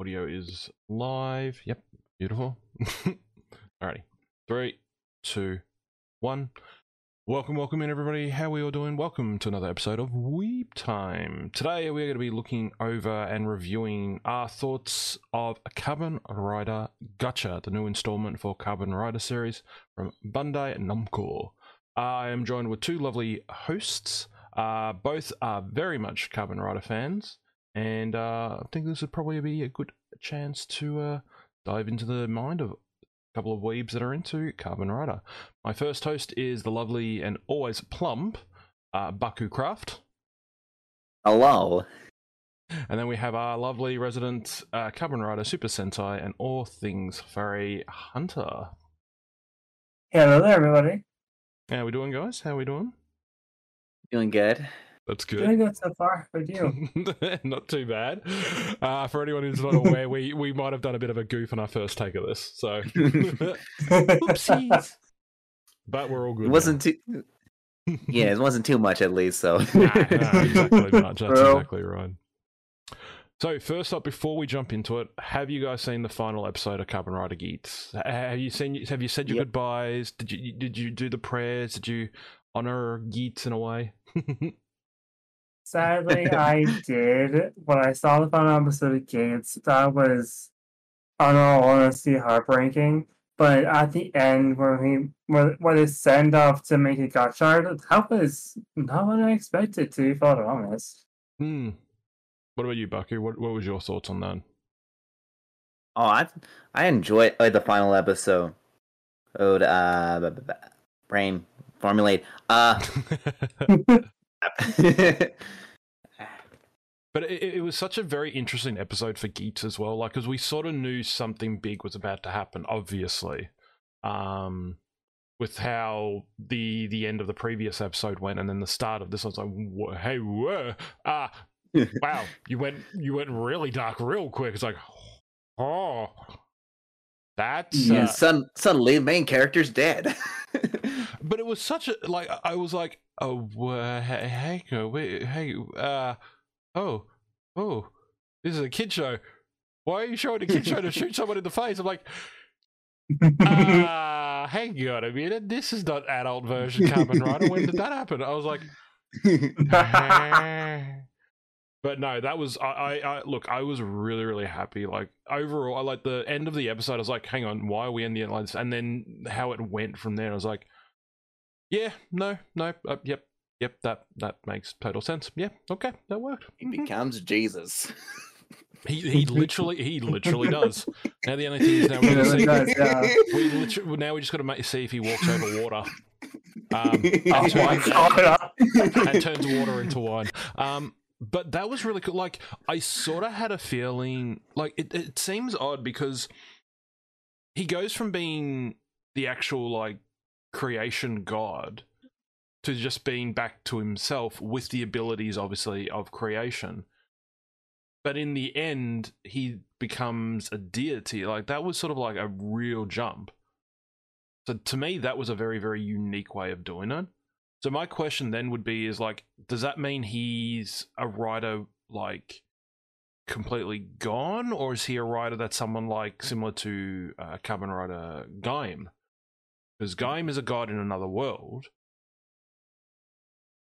Audio is live. Yep. Beautiful. Alrighty. 3, 2, 1. Welcome in everybody. How are we all doing? Welcome to another episode of Weep Time. Today we're going to be looking over and reviewing our thoughts of Kamen Rider Gotchard, the new installment for Kamen Rider series from Bandai Namco. I am joined with two lovely hosts. Both are very much Kamen Rider fans, and I think this would probably be a good chance to dive into the mind of a couple of weebs that are into Kamen Rider. My first host is the lovely and always plump BakuCraft. Hello. And then we have our lovely resident Kamen Rider, Super Sentai, and all things furry, Hunter. Hello there, everybody. How are we doing, guys? How are we doing? Doing good. That's good. Doing good so far. How do you? Not too bad. For anyone who's not aware, we might have done a bit of a goof on our first take of this. So, oopsies. But we're all good. It wasn't now. Too. Yeah, it wasn't too much at least. So. nah, exactly much. That's exactly right. So first up, before we jump into it, have you guys seen the final episode of Kamen Rider Geats? Have you seen? Have you said your goodbyes? Did you do the prayers? Did you honor Geats in a way? Sadly, I did. When I saw the final episode of Geats, that was, in all honesty, heartbreaking. But at the end, where they send off to make it Gotchard, that was not what I expected, to be quite honest. Hmm. What about you, Baku? What was your thoughts on that? Oh, I enjoyed the final episode. Brain formulate. But it was such a very interesting episode for Geats as well, like, because we sort of knew something big was about to happen, obviously, with how the end of the previous episode went, and then the start of this one's like, hey, whoa, wow, you went really dark real quick. It's like, oh, that's suddenly the main character's dead. But it was such a, like, I was like, oh, hey, this is a kid show. Why are you showing a kid show to shoot someone in the face? I'm like, hang on a minute, this is not adult version Kamen Rider. When did that happen? I was like, But no, that was, I was really, really happy. Like, overall, I like the end of the episode. I was like, hang on, why are we in the end lines? And then how it went from there, I was like, yeah, no, yep, that makes total sense. Yeah, okay, that worked. He becomes Jesus. He literally does. Now the only thing is, now we're going to see. Now we just got to see if he walks over water. And turns water into wine. But that was really cool. Like, I sort of had a feeling, like, it seems odd because he goes from being the actual, like, creation god to just being back to himself with the abilities, obviously, of creation. But in the end, he becomes a deity. Like, that was sort of like a real jump. So to me, that was a very, very unique way of doing it. So my question then would be is, like, does that mean he's a writer, like, completely gone? Or is he a writer that's someone, like, similar to Kamen Rider Gaim? Because Gaim is a god in another world.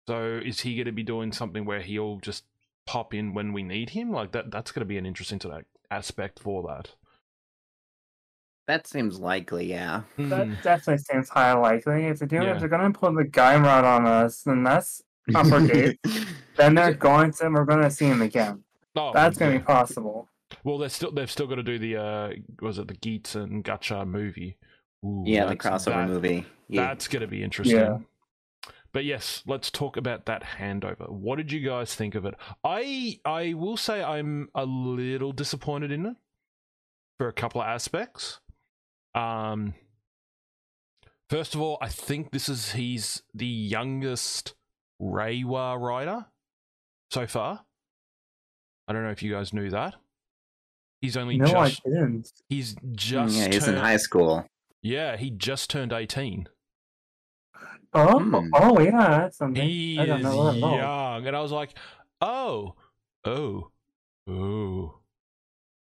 So is he going to be doing something where he'll just pop in when we need him? Like, that's going to be an interesting sort of aspect for that. That seems likely, yeah. That definitely seems highly likely. If they're going to pull the Gaim rod on us, then that's upper gate. Then they're going to, and we're going to see him again. Oh, that's going to be possible. Well, they've still got to do the the Geats and Gotchard movie. Ooh, yeah, the crossover movie. Yeah. That's going to be interesting. Yeah. But yes, let's talk about that handover. What did you guys think of it? I will say I'm a little disappointed in it for a couple of aspects. First of all, I think he's the youngest Reiwa rider so far. I don't know if you guys knew that. He's only I didn't. He's just he's in high school. Yeah, he just turned 18. Oh yeah, that's something. He I don't know is young, and I was like, oh.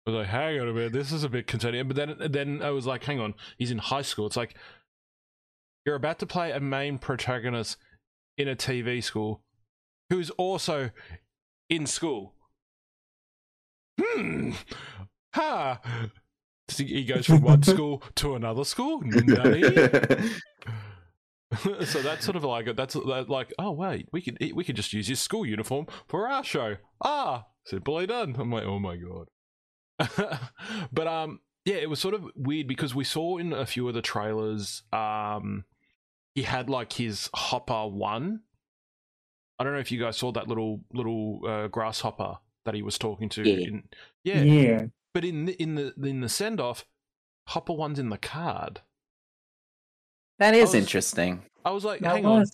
I was like, hang on a minute, this is a bit concerning. But then I was like, hang on, he's in high school. It's like, you're about to play a main protagonist in a TV school who's also in school. Ha! He goes from one school to another school. So that's sort of like, that's like, oh wait, we could just use your school uniform for our show. Ah, simply done. I'm like, oh my god. But yeah, it was sort of weird because we saw in a few of the trailers, he had like his Hopper One. I don't know if you guys saw that little grasshopper that he was talking to. Yeah. Yeah. But in the send off, Hopper One's in the card. That is interesting. I was like, hang on.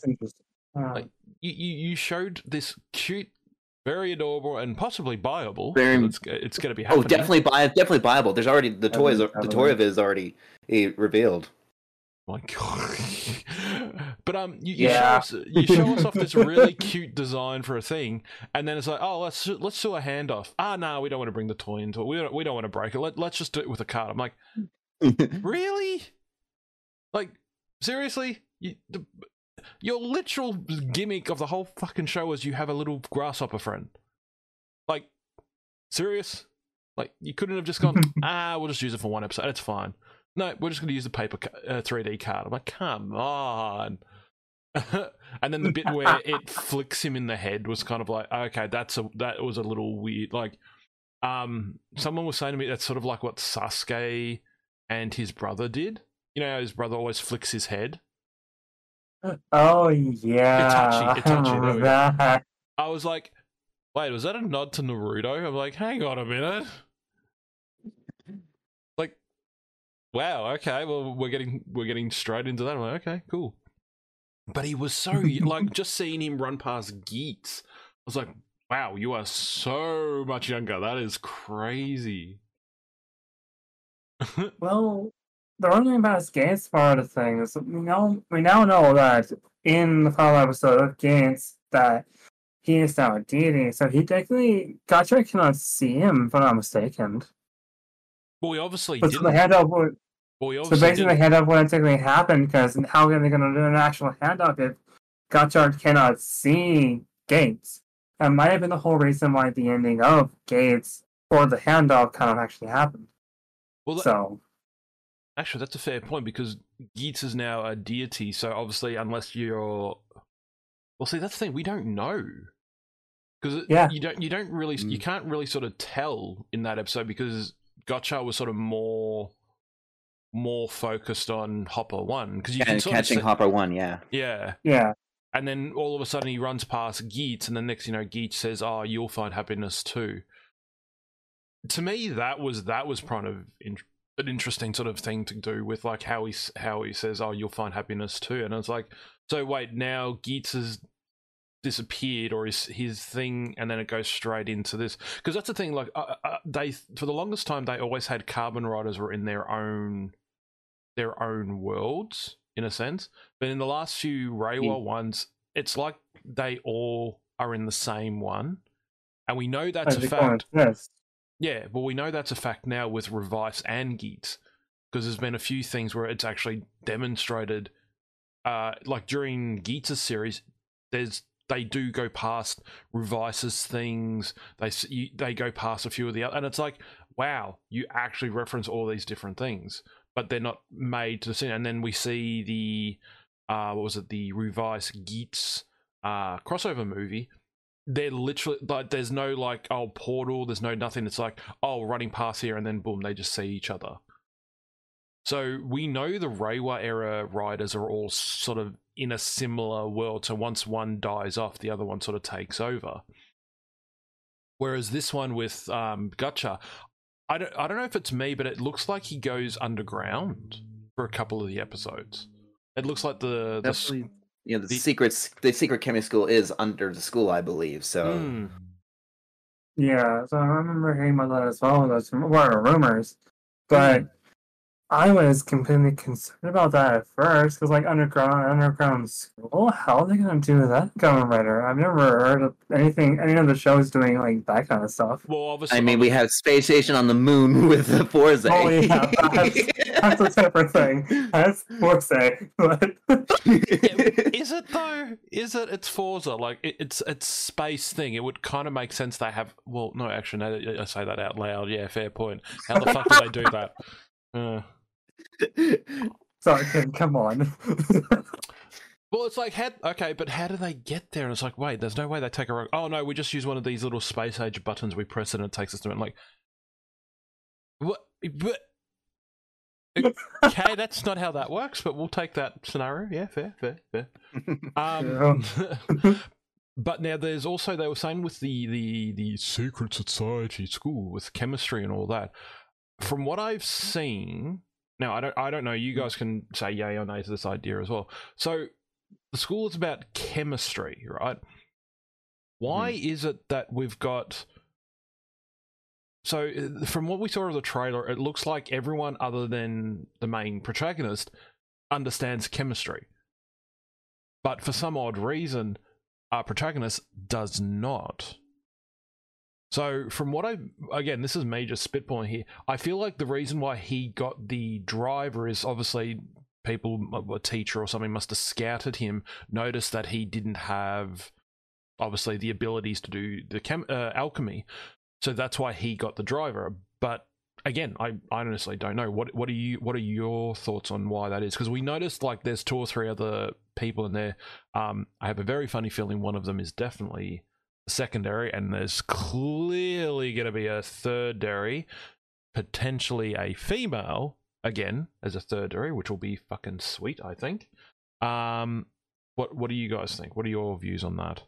Like, you showed this cute, very adorable, and possibly buyable. It's going to be happening. Oh, definitely buyable. There's already the toys. The toy of it is already revealed. My god. But you show us off this really cute design for a thing, and then it's like, oh, let's do a handoff. Ah, no, we don't want to bring the toy into it. We don't want to break it. Let's just do it with a card. I'm like, really? Like, seriously? Your literal gimmick of the whole fucking show is you have a little grasshopper friend. Like, serious? Like, you couldn't have just gone, we'll just use it for one episode. It's fine. No, we're just going to use the paper 3D card. I'm like, come on. And then the bit where it flicks him in the head was kind of like, okay, that was a little weird. Like, someone was saying to me that's sort of like what Sasuke and his brother did. You know, his brother always flicks his head. Oh yeah, Itachi. That. I was like, wait, was that a nod to Naruto? I'm like, hang on a minute. Like, wow, okay, well, we're getting straight into that. I'm like, okay, cool. But he was so like, just seeing him run past Geats, I was like, wow, you are so much younger. That is crazy. Well. The running about Gant's part of things, we now know that in the final episode of Gant's that he is now a deity, so he technically, Gotchard cannot see him, if I'm not mistaken. Well, we obviously didn't. The handoff wouldn't technically happen, because how are they going to do an actual handoff if Gotchard cannot see Gates? That might have been the whole reason why the ending of Gates, or the handoff, kind of actually happened. Well, actually, that's a fair point, because Geats is now a deity, so obviously, unless you're... Well, see, that's the thing, we don't know. Because you can't really sort of tell in that episode, because Gotchard was sort of more focused on Hopper One. Because you can sort catching of Hopper One, yeah. Yeah. Yeah. And then all of a sudden he runs past Geats, and then next you know, Geats says, oh, you'll find happiness too. To me, that was kind of interesting. An interesting sort of thing to do with like how he says, oh, you'll find happiness too, and it's like, so wait, now Geats has disappeared, or his thing, and then it goes straight into this, because that's the thing, like they, for the longest time, they always had Kamen Riders were in their own worlds in a sense, but in the last few Reiwa ones, it's like they all are in the same one, and we know that's a fact. Yes. Yeah, well, we know that's a fact now with Revice and Geats, because there's been a few things where it's actually demonstrated, like during Geats' series, they do go past Revice's things, they go past a few of the other, and it's like, wow, you actually reference all these different things, but they're not made to the scene. And then we see the Revice-Geats crossover movie. They're literally like, there's no like, oh, portal, there's no nothing. It's like, oh, running past here, and then boom, they just see each other. So we know the Reiwa era riders are all sort of in a similar world. So once one dies off, the other one sort of takes over. Whereas this one with Gotchard, I don't know if it's me, but it looks like he goes underground for a couple of the episodes. It looks like the you know, the secret chemistry school is under the school, I believe. So yeah, so I remember hearing about that as well. Those were rumors, but I was completely concerned about that at first, because, like, underground school, how are they going to do that Kamen Rider? I've never heard of any of the shows doing, like, that kind of stuff. Well, obviously, I mean, we have Space Station on the Moon with the Forza. Oh, yeah, that's a separate thing. That's Forza, but... Is it, though? Is it? It's Forza. Like, it's space thing. It would kind of make sense they have... Well, no, actually, no, I say that out loud. Yeah, fair point. How the fuck do they do that? Sorry, Ken, come on. Well, it's like, how do they get there? And it's like, wait, there's no way they take a wrong. Oh no, we just use one of these little space age buttons. We press it and it takes us to it. I'm like, what? Okay, that's not how that works. But we'll take that scenario. Yeah, fair. But now there's also, they were saying with the secret society school with chemistry and all that. From what I've seen. Now, I don't know, you guys can say yay or nay to this idea as well. So, the school is about chemistry, right? Why is it that we've got... So, from what we saw of the trailer, it looks like everyone other than the main protagonist understands chemistry. But for some odd reason, our protagonist does not. So, from what again, this is me just spitballing here, I feel like the reason why he got the driver is obviously a teacher or something must have scouted him, noticed that he didn't have, obviously, the abilities to do the alchemy, so that's why he got the driver. But, again, I honestly don't know. What are your thoughts on why that is? Because we noticed, like, there's 2 or 3 other people in there. I have a very funny feeling one of them is definitely... secondary, and there's clearly going to be a thirdary, potentially a female again as a thirdary, which will be fucking sweet, I think. What do you guys think? What are your views on that?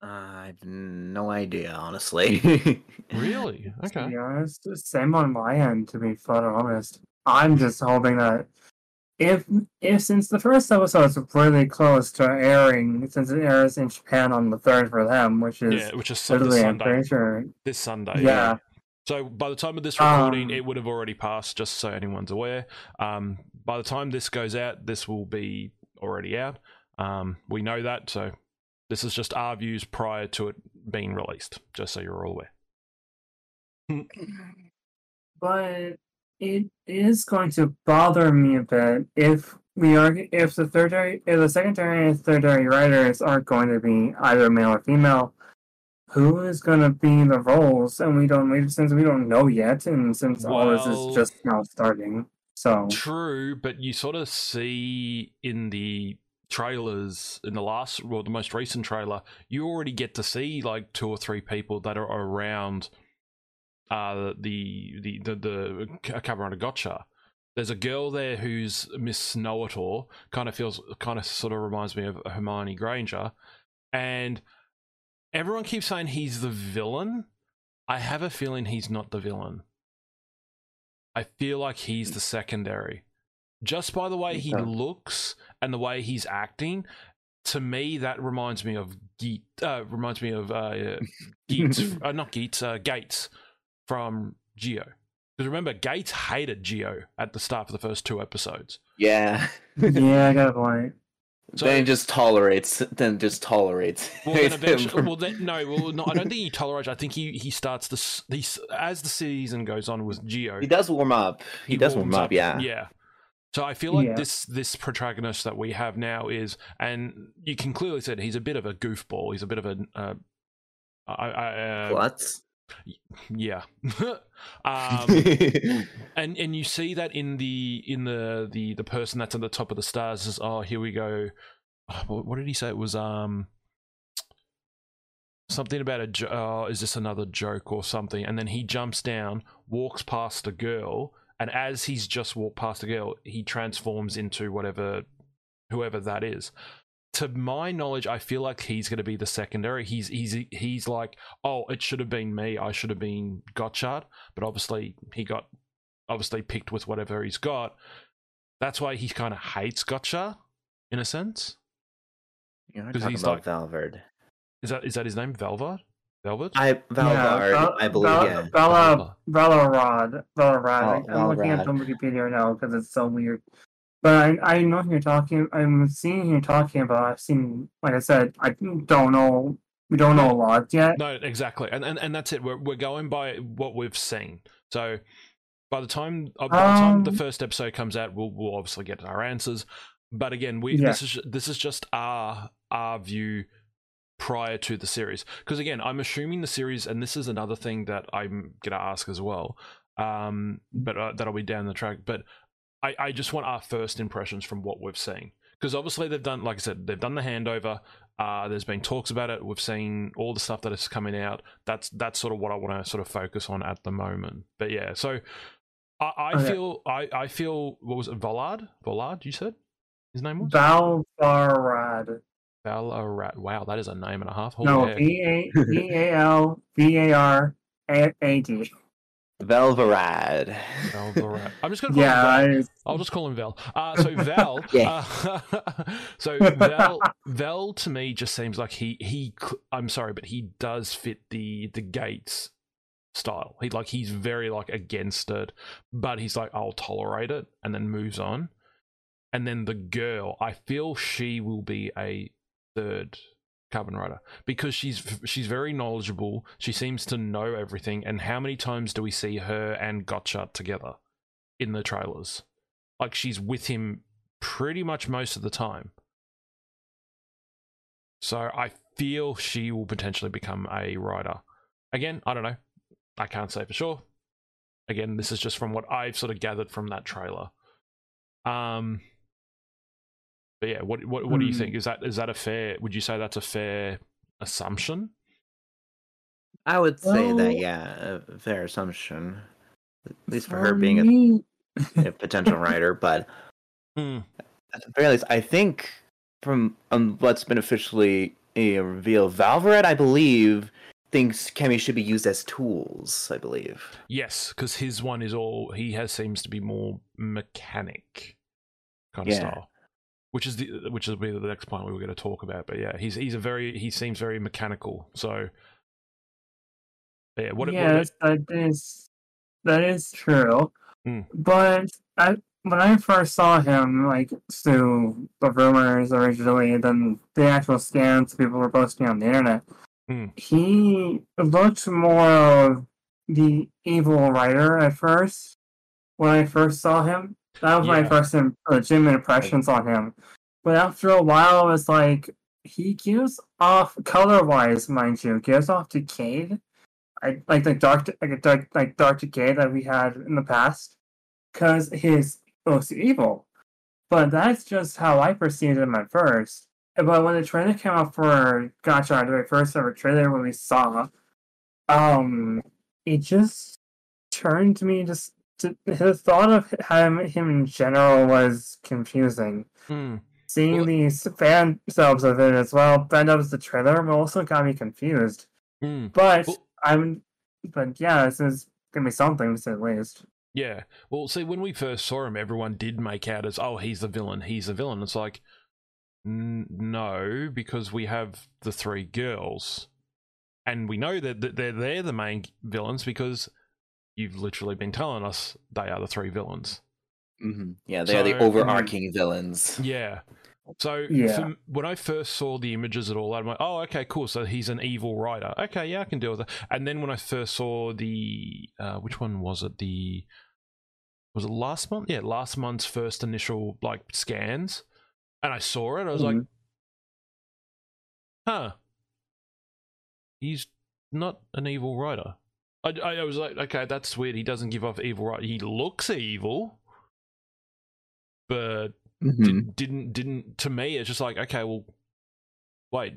I've no idea, honestly. Really? Okay. To be honest, same on my end. To be flat honest, I'm just hoping that if since the first episode is really close to airing, since it airs in Japan on the 3rd for them, which is Sunday. I'm pretty sure. This Sunday, yeah. So by the time of this recording, it would have already passed. Just so anyone's aware, by the time this goes out, this will be already out. We know that, so this is just our views prior to it being released. Just so you're all aware. But. It is going to bother me a bit if the secondary and thirdary writers aren't going to be either male or female. Who is going to be in the roles? And since we don't know yet, and since all this is just now starting. So true, but you sort of see in the trailers in the most recent trailer, you already get to see like 2 or 3 people that are around. The Kamen Rider Gotchard. There's a girl there who's Miss Know-It-All. Kind of reminds me of Hermione Granger. And everyone keeps saying he's the villain. I have a feeling he's not the villain. I feel like he's the secondary. Just by the way he looks and the way he's acting. To me, that reminds me of Gates. From Gio, because remember Gates hated Gio at the start of the first 2 episodes. Yeah, yeah, I got a point. So, then just tolerates. Well, then eventually, no, I don't think he tolerates. I think he starts as the season goes on with Gio. He does warm up. He does warm up. Yeah. So I feel like this protagonist that we have now is, and you can clearly see it, he's a bit of a goofball. He's a bit of a what? Yeah. And you see that in the person that's at the top of the stars is, oh, here we go. What did he say? It was something about is this another joke or something? And then he jumps down, walks past a girl, and as he's just walked past the girl, he transforms into whoever that is. To my knowledge, I feel like he's going to be the secondary. He's like, oh, it should have been me. I should have been Gotchard, but obviously he got picked with whatever he's got. That's why he kind of hates Gotchard, in a sense. You're not talking about Valvarad. Is that his name, Valvarad? Velvet? Valvarad, I believe. Valvarad. I'm looking at the Wikipedia now because it's so weird. But I know who you're talking. I'm seeing who you're talking about. I've seen, like I said, I don't know. We don't know a lot yet. No, exactly, and that's it. We're going by what we've seen. So by the time the first episode comes out, we'll obviously get our answers. But again, this is just our view prior to the series. Because again, I'm assuming the series, and this is another thing that I'm gonna ask as well. But that'll be down the track. But I just want our first impressions from what we've seen. Because obviously they've done, like I said, they've done the handover. There's been talks about it. We've seen all the stuff that is coming out. That's sort of what I want to sort of focus on at the moment. But yeah, so I feel what was it, Valvarad? Valvarad, you said his name was Valvarad. Valvarad. Wow, that is a name and a half. Holy no, Valvarad. Valvarad. Valvarad. I'm just gonna call him Val. I'll just call him Val. So Val. So Val to me just seems like he. I'm sorry, but he does fit the Gates style. He's very like against it, but he's like, I'll tolerate it, and then moves on. And then the girl, I feel she will be a third Kamen Rider because she's very knowledgeable. She seems to know everything. And how many times do we see her and Gotchard together in the trailers? Like, she's with him pretty much most of the time. So I feel she will potentially become a rider. Again, I don't know. I can't say for sure. Again, this is just from what I've sort of gathered from that trailer. But yeah, what do you think? Is that a fair? Would you say that's a fair assumption? I would say that, yeah, a fair assumption, at least for her being a potential writer. But at the very least, I think from what's been officially revealed, Valvarad, I believe, thinks Kemi should be used as tools. I believe yes, because his one is all he has seems to be more mechanic kind of style. Which is the next point we were going to talk about, but yeah, he seems very mechanical. So yeah, that is true. But when I first saw him, like through the rumors originally, and then the actual scans people were posting on the internet, he looked more of the evil writer at first when I first saw him. That was my first legitimate impressions on him. But after a while, it's like, he gives off, color-wise, mind you, gives off Decade. Like dark Decade that we had in the past. Because he's most evil. But that's just how I perceived him at first. But when the trailer came out for Gotchard, the very first ever trailer when we saw, it just turned me just... The thought of him in general was confusing. Seeing these fan subs of it as well, fan subs the trailer, but also got me confused. But this is gonna be something at least. Yeah. Well, see, when we first saw him, everyone did make out as, oh, he's the villain. He's the villain. It's like, no, because we have the three girls, and we know that they're the main villains because. You've literally been telling us they are the three villains. Mm-hmm. Yeah, they are the overarching villains. Yeah. So when I first saw the images at all, I'm like, oh, okay, cool. So he's an evil writer. Okay, yeah, I can deal with that. And then when I first saw the... which one was it? Was it last month? Yeah, last month's first initial like scans. And I saw it. I was like, huh. He's not an evil writer. I was like, okay, that's weird. He doesn't give off evil, right? He looks evil, but didn't to me. It's just like, okay, well, wait.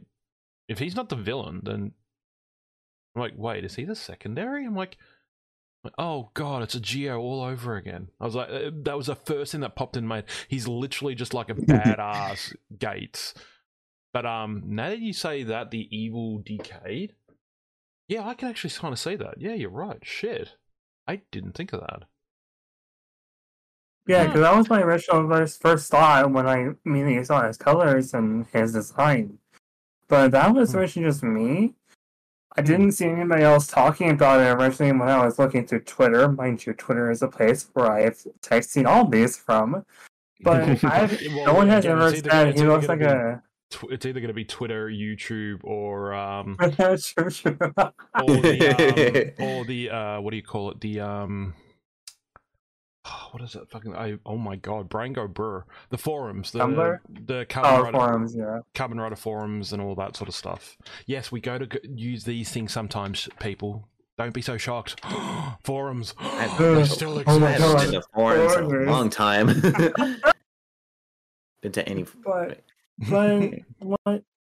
If he's not the villain, then I'm like, wait, is he the secondary? I'm like, oh god, it's a Gio all over again. I was like, that was the first thing that popped in my head. He's literally just like a badass Gates. But now that you say that, the evil Decade. Yeah, I can actually kind of see that. Yeah, you're right. Shit. I didn't think of that. Yeah, because that was my original first thought when I immediately saw his colors and his design. But that was originally just me. I didn't see anybody else talking about it originally when I was looking through Twitter. Mind you, Twitter is a place where I've seen all these from. But no one has ever said he looks like a... It's either going to be Twitter, YouTube, or... or the what do you call it? The... what is it? Fucking... oh my god. Brain go brr. The forums. The Kamen Rider forums and all that sort of stuff. Yes, we go to use these things sometimes, people. Don't be so shocked. Forums. They still exist. I've been to forums for a long time. Been to any... But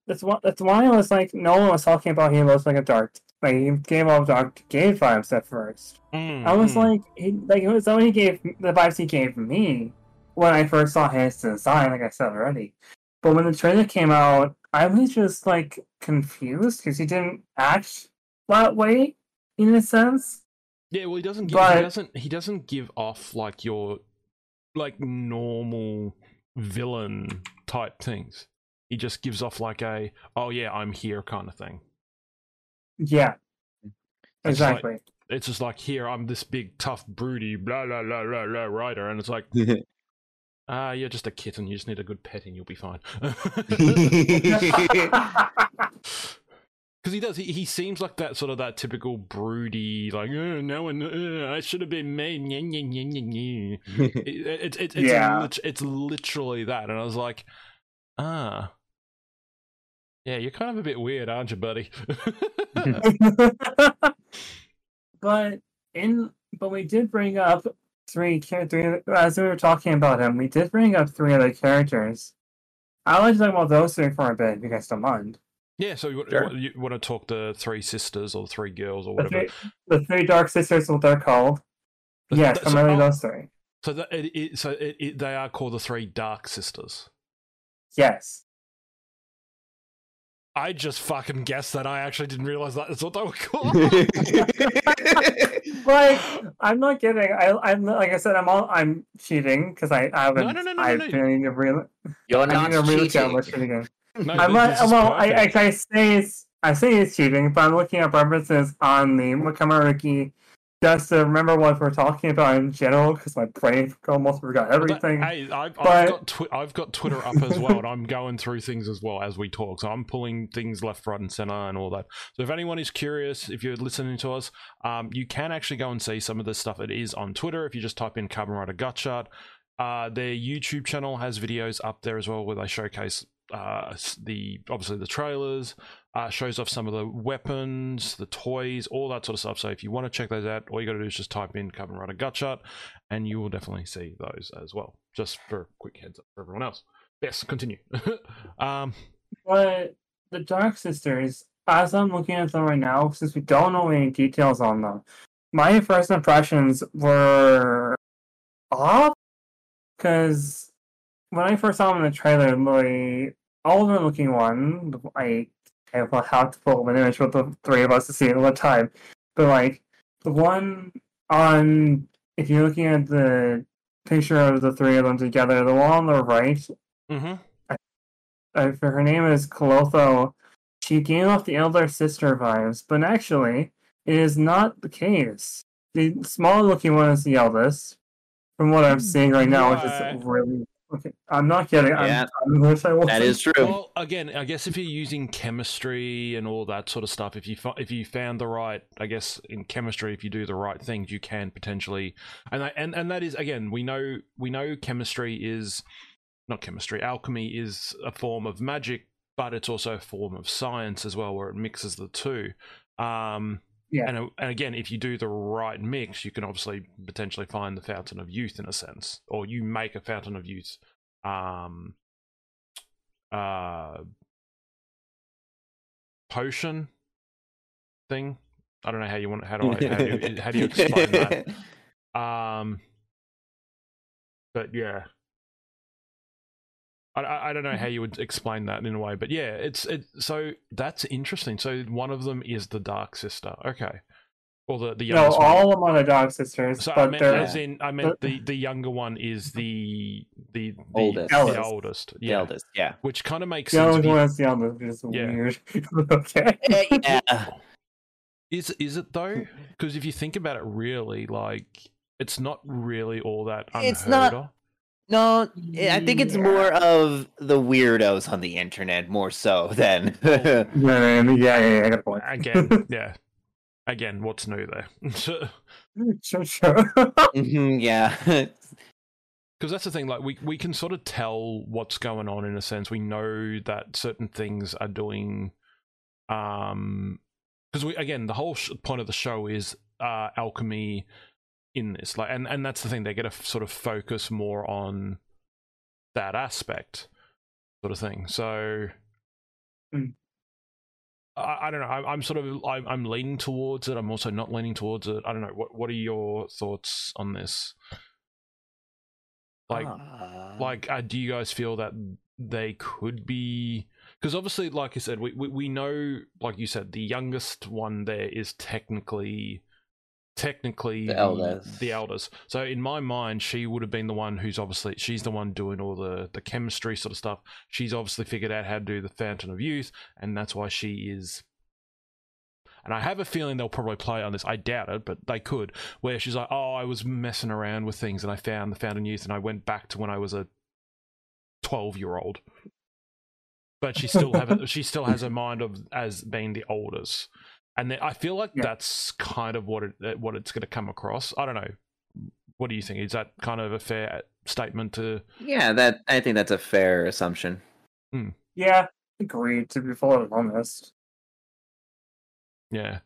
that's why I was like, no one was talking about he looks like a dark, like he gave all dark gay vibes at first. I was like, it was only gave the vibes he gave me when I first saw his design, like I said already. But when the trailer came out, I was just like confused because he didn't act that way in a sense. Yeah, well, he doesn't give off like your like normal villain type things. He just gives off like a, oh yeah, I'm here kind of thing. Yeah, exactly. It's just like, here, I'm this big, tough, broody, blah, blah, blah, blah, blah, rider. And it's like, ah, you're just a kitten. You just need a good petting. You'll be fine. Because he does, he seems like that sort of that typical broody, like, oh, no one, I should have been made. It's literally that. And I was like, ah, yeah, you're kind of a bit weird, aren't you, buddy? But we did bring up three as we were talking about him. We did bring up three other characters. I like to talk about those three for a bit, if you guys don't mind. Yeah, so you want to talk the three sisters or the three girls or whatever? The three dark sisters is what they're called. Yes, primarily those three. So they are called the three dark sisters. Yes. I just fucking guessed that. I actually didn't realize that. That's what they were called. Like, I'm not kidding. I'm like I said, I'm cheating because I haven't. You're not cheating. No, I say it's cheating, but I'm looking up references on the Kamen Rider just to remember what we're talking about in general, because my brain almost forgot everything. I've got Twitter up as well, and I'm going through things as well as we talk, so I'm pulling things left, right, and center and all that. So if anyone is curious, if you're listening to us, you can actually go and see some of this stuff. It is on Twitter. If you just type in Kamen Rider Gotchard, their YouTube channel has videos up there as well where they showcase obviously the trailers, shows off some of the weapons, the toys, all that sort of stuff. So if you want to check those out, all you got to do is just type in Kamen Rider Gotchard and you will definitely see those as well, just for a quick heads up for everyone else. Yes, continue. But the dark sisters, as I'm looking at them right now, since we don't know any details on them, my first impressions were off, because when I first saw them in the trailer, the older-looking one, I will have to pull up an image with the three of us to see it all the time. But, like, the one on... If you're looking at the picture of the three of them together, the one on the right... her name is Kolotho. She gave off the elder sister vibes, but actually, it is not the case. The smaller-looking one is the eldest, from what I'm seeing right now, which is really... Okay, I'm not kidding. Yeah, that is true. Well, again, I guess if you're using chemistry and all that sort of stuff, if you found the right, I guess in chemistry, if you do the right things, you can potentially. And that is, again, we know chemistry is not chemistry. Alchemy is a form of magic, but it's also a form of science as well, where it mixes the two. Yeah. And again, if you do the right mix, you can obviously potentially find the fountain of youth in a sense, or you make a fountain of youth. Potion thing. I don't know how you want. How do you explain that? But yeah, I don't know how you would explain that in a way, but yeah, so that's interesting. So one of them is the dark sister, okay, or the youngest. No, all of them are the dark sisters. So but I meant, the younger one is the oldest. The oldest, yeah. The eldest, yeah. Which kind of makes sense. The oldest one is the eldest. It's weird. Okay. Yeah. Is it though? Because if you think about it, really, like, it's not really all that unheard of. No, I think it's more of the weirdos on the internet, more so than... Again, what's new there? Because that's the thing, like, we can sort of tell what's going on in a sense. We know that certain things are doing... Because, again, the whole point of the show is alchemy... in this, like, and that's the thing, they get to sort of focus more on that aspect sort of thing. So I don't know, I'm leaning towards it, I'm also not leaning towards it. I don't know, what are your thoughts on this? Like, do you guys feel that they could be, because obviously, like I said, we know, like you said, the youngest one there is technically the elders. So in my mind, she would have been the one who's obviously, she's the one doing all the chemistry sort of stuff. She's obviously figured out how to do the Fountain of Youth, and that's why she is, and I have a feeling they'll probably play on this, I doubt it, but they could, where she's like, oh, I was messing around with things and I found the Fountain of Youth and I went back to when I was a 12-year-old, but she still has her mind of as being the oldest. And I feel like that's kind of what it's going to come across. I don't know. What do you think? Is that kind of a fair statement to? Yeah, that, I think that's a fair assumption. Hmm. Yeah, agreed. To be fully honest. Yeah,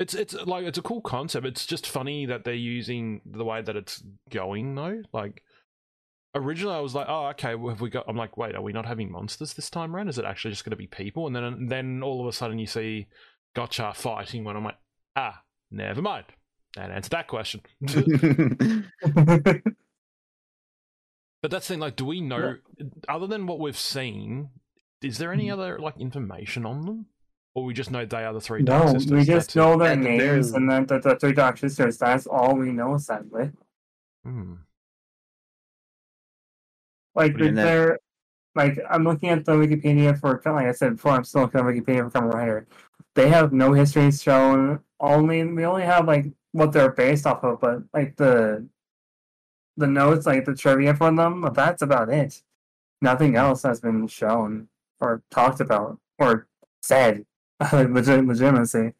it's a cool concept. It's just funny that they're using the way that it's going though. Like originally, I was like, oh, okay. Well, have we got? I'm like, wait, are we not having monsters this time around? Is it actually just going to be people? And then all of a sudden, you see Gotchard fighting when I'm like, never mind. And answer that question. But that's the thing, like, do we know, other than what we've seen, is there any other, like, information on them? Or we just know they are the three dark sisters? No, we just know their names and then the three dark sisters. That's all we know, sadly. Mm. Like, they're... Like, I'm looking at the Wikipedia for, like I said before, I'm still looking at Wikipedia for Kamen Rider. They have no history shown. We only have, like, what they're based off of, but, like, the notes, like, the trivia for them, that's about it. Nothing else has been shown or talked about or said with legitimacy.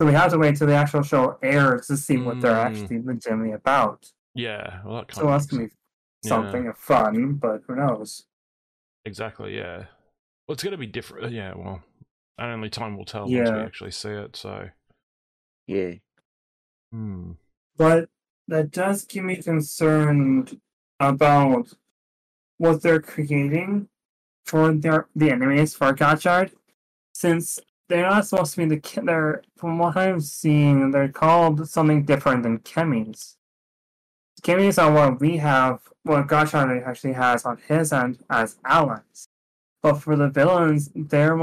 So we have to wait till the actual show airs to see what they're actually legitimately about. Yeah. Well, that so that's going to be something of fun, but who knows? Exactly, yeah. Well, it's going to be different. Yeah, well, only time will tell once we actually see it, so. Yeah. Hmm. But that does keep me concerned about what they're creating for the enemies for Gotchard, since they're not supposed to be from what I'm seeing, they're called something different than Kemis. Kemis are what we have, what Gotchard actually has on his end as allies. But for the villains, they're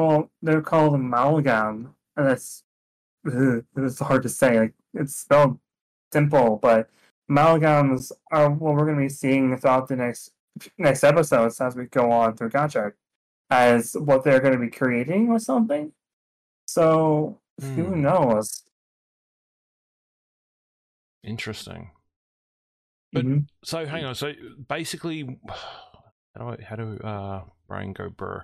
called amalgam. And it's hard to say. Like, it's spelled simple, but amalgams are what we're going to be seeing throughout the next episodes as we go on through Gotchard, as what they're going to be creating or something. So, who knows? Interesting. But so hang on, so basically how do brain go brr?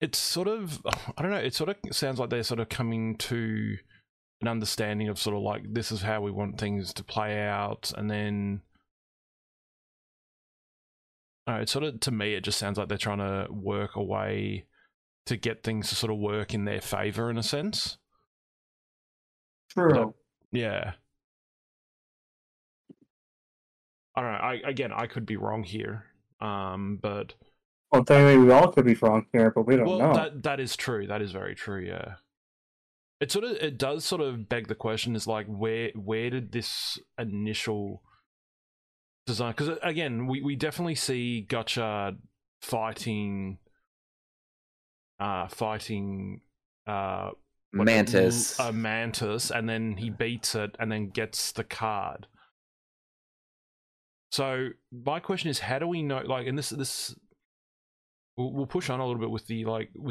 It's sort of, I don't know, it sort of sounds like they're sort of coming to an understanding of sort of like, this is how we want things to play out, and then it sort of, to me, it just sounds like they're trying to work a way to get things to sort of work in their favor in a sense. True. Like, yeah. I don't know. I could be wrong here. But well, technically we all could be wrong here, but we don't know. That is true. That is very true, yeah. It does sort of beg the question, is like, where did this initial design, because again, we definitely see Gotchard fighting Mantis. A Mantis, and then he beats it and then gets the card. So my question is, how do we know, like, and this we'll push on a little bit with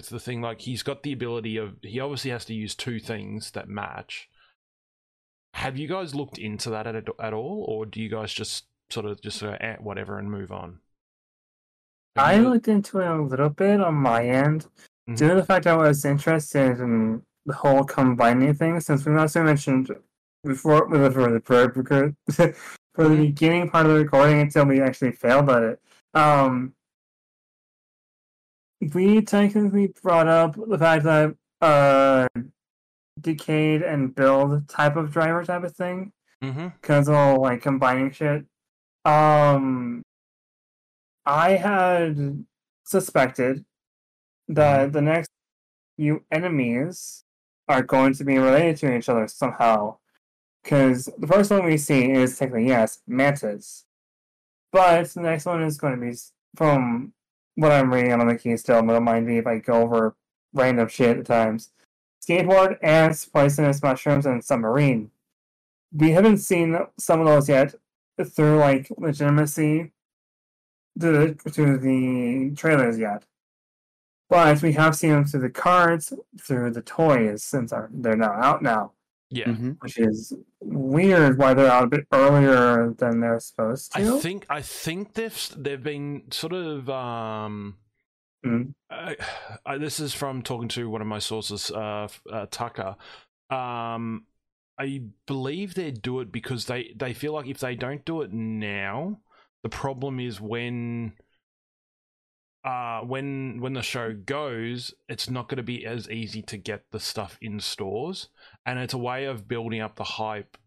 the thing. Like, he's got the ability of, he obviously has to use two things that match. Have you guys looked into that at all, or do you guys just sort of at whatever and move on? I looked into it a little bit on my end. Mm-hmm. Due to the fact I was interested in the whole combining thing, since we also mentioned before for the beginning part of the recording until we actually failed at it. We technically brought up the fact that decayed and build type of driver type of thing, because of all like combining shit. I had suspected that the next few enemies are going to be related to each other somehow, because the first one we see is technically, yes, Mantis, but the next one is going to be, from what I'm reading on the key still, don't mind me if I go over random shit at times, Skateboard, Ants, Poisonous Mushrooms, and Submarine. We haven't seen some of those yet through, like, legitimacy to the trailers yet. But we have seen them through the cards, through the toys, since they're now out now. Yeah. Which is weird why they're out a bit earlier than they're supposed to. I think they've been sort of... this is from talking to one of my sources, Tucker. I believe they do it because they feel like if they don't do it now, the problem is when the show goes, it's not going to be as easy to get the stuff in stores, and it's a way of building up the hype,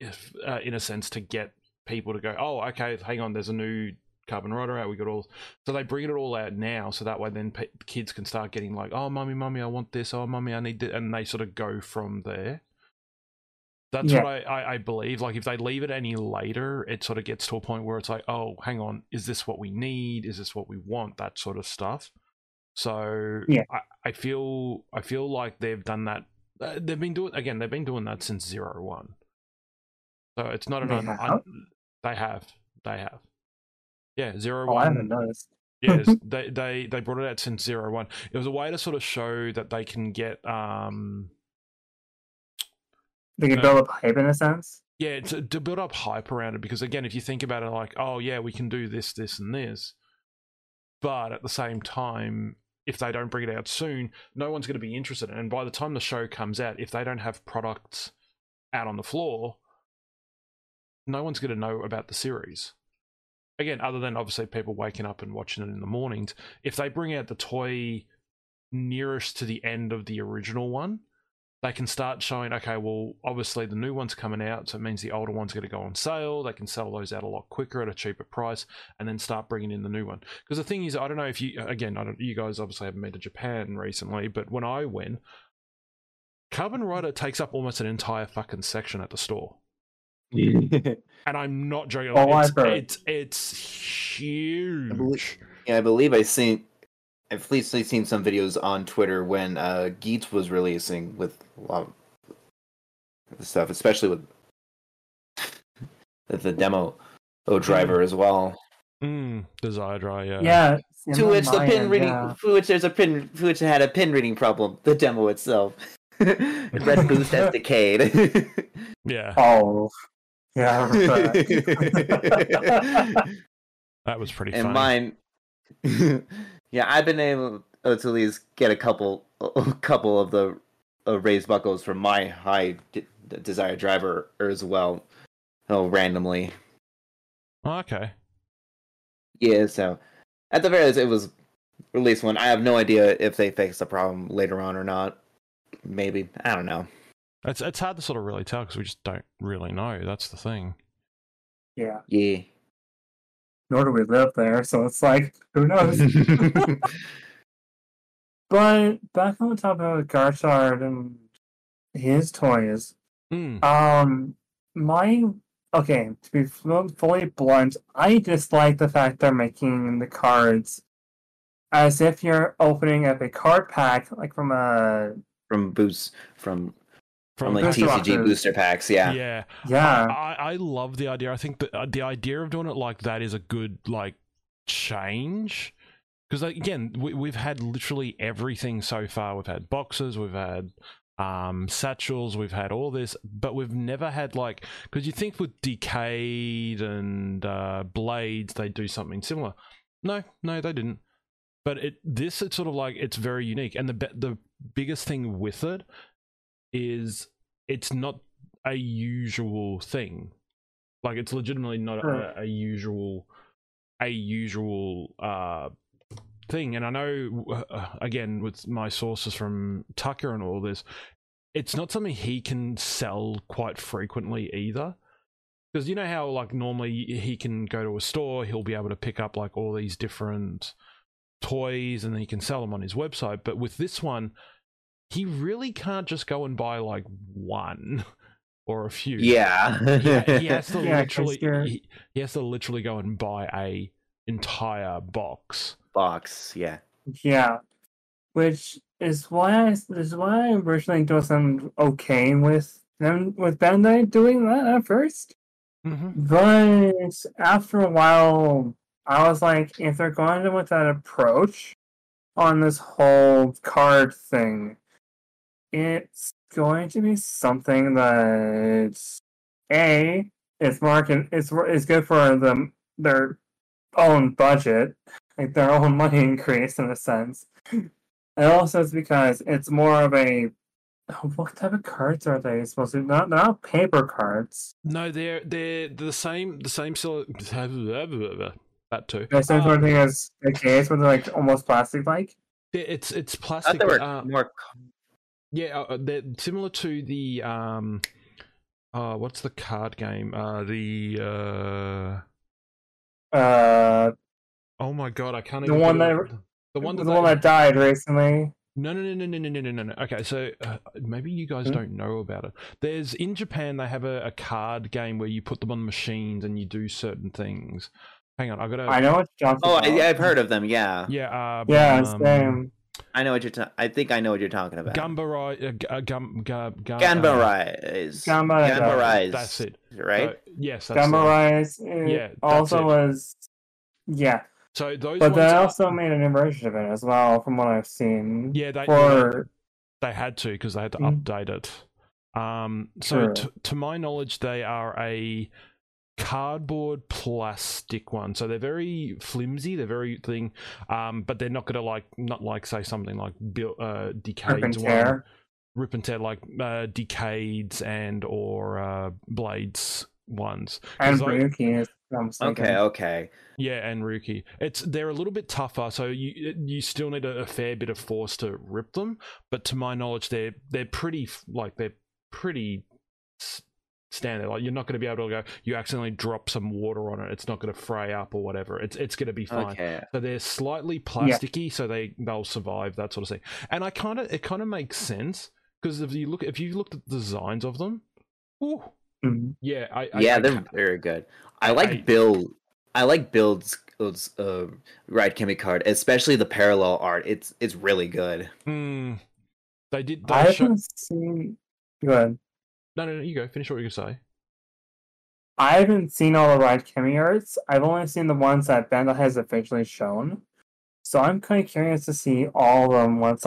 if in a sense, to get people to go, oh, okay, hang on, there's a new Kamen Rider out, we got all, so they bring it all out now, so that way then kids can start getting like, oh, mummy, I want this, oh, mummy, I need this, and they sort of go from there. That's what I believe. Like, if they leave it any later, it sort of gets to a point where it's like, oh, hang on, is this what we need? Is this what we want? That sort of stuff. So I feel like they've done that. They've been doing that since 01. So it's not an... They have. Yeah, 01. I haven't noticed. Yes, they brought it out since 01. It was a way to sort of show that they can get... They can build up hype, in a sense? Yeah, to build up hype around it, because, again, if you think about it, like, oh, yeah, we can do this, this, and this, but at the same time, if they don't bring it out soon, no one's going to be interested. And by the time the show comes out, if they don't have products out on the floor, no one's going to know about the series. Again, other than, obviously, people waking up and watching it in the mornings. If they bring out the toy nearest to the end of the original one, they can start showing, okay, well, obviously the new one's coming out, so it means the older one's going to go on sale. They can sell those out a lot quicker at a cheaper price, and then start bringing in the new one. Because the thing is, I don't know if you, again, you guys obviously haven't been to Japan recently, but when I went, Kamen Rider takes up almost an entire fucking section at the store. And I'm not joking. Like, it's huge. I believe I've recently seen some videos on Twitter when Geats was releasing with a lot of stuff, especially with the demo driver as well. Desire Dry, yeah. To which the pin reading, which had a pin reading problem. The demo itself, the red boost has decayed. Yeah. Oh, yeah. That was pretty. And funny. Mine. Yeah, I've been able to at least get a couple of the raised buckles from my high desire driver as well, randomly. Okay. Yeah, so at the very least, it was released one. I have no idea if they fixed the problem later on or not. Maybe, I don't know. It's hard to sort of really tell because we just don't really know. That's the thing. Yeah. Yeah. Nor do we live there, so it's like, who knows? But back on the topic of Gotchard and his toys, to be fully blunt, I dislike the fact they're making the cards as if you're opening up a card pack, like from TCG boxes. Booster packs, yeah. I love the idea. I think the idea of doing it like that is a good change, Because again, we've had literally everything so far. We've had boxes, we've had satchels, we've had all this, but we've never had like, because you think with Decayed and Blades, they do something similar. No, they didn't. But it's sort of like, it's very unique. And the biggest thing with it is it's not a usual thing. Like, it's legitimately not a usual thing. And I know, again, with my sources from Tucker and all this, it's not something he can sell quite frequently either, because you know how like normally he can go to a store, he'll be able to pick up like all these different toys and then he can sell them on his website. But with this one, he really can't just go and buy like one or a few. Yeah. he has to literally he has to literally go and buy a entire box. Yeah, which is why I originally wasn't okay with them, with Bandai doing that at first. But after a while I was like, if they're going with that approach on this whole card thing, it's going to be something that it's good for them, their own budget, like their own money increase in a sense. And also it's because it's more of a, what type of cards are they supposed to be? Not paper cards. No, they're the same that too. The same sort of thing as the case, where they're like almost plastic like. It's plastic. They were more. Yeah, they're similar to the what's the card game? Oh my god, I can't even. The one that died recently. No. Okay, so maybe you guys don't know about it. There's in Japan they have a card game where you put them on machines and you do certain things. Hang on, I've got to. I know what you're talking about. Oh, I've heard of them. Yeah. Yeah. Same. I know what you're. I think I know what you're talking about. Gamba Rise. That's it, right? Yes. Gamba Rise. Yeah. Also was. Yeah. So those. But they also made an version of it as well, from what I've seen. Yeah. They had to, because they had to update it. So to my knowledge, they are a cardboard plastic one, so they're very flimsy, they're very thing, but they're not gonna say something like Decades one, rip and tear like Decades and or Blades ones, and Ryuki is okay yeah, and Ryuki, they're a little bit tougher, so you still need a fair bit of force to rip them, but to my knowledge they're pretty standard. Like, you're not going to be able to go, you accidentally drop some water on it, it's not going to fray up or whatever, it's going to be fine. Okay. So they're slightly plasticky, so they'll survive that sort of thing. And it kind of makes sense, because if you looked at the designs of them, they're very good. I like Build's Ride Kemi card, especially the parallel art. It's really good. They did. I haven't seen. Go ahead. No, you go. Finish what you're going to say. I haven't seen all the Ride Kemi arts. I've only seen the ones that Bandai has officially shown. So I'm kind of curious to see all of them once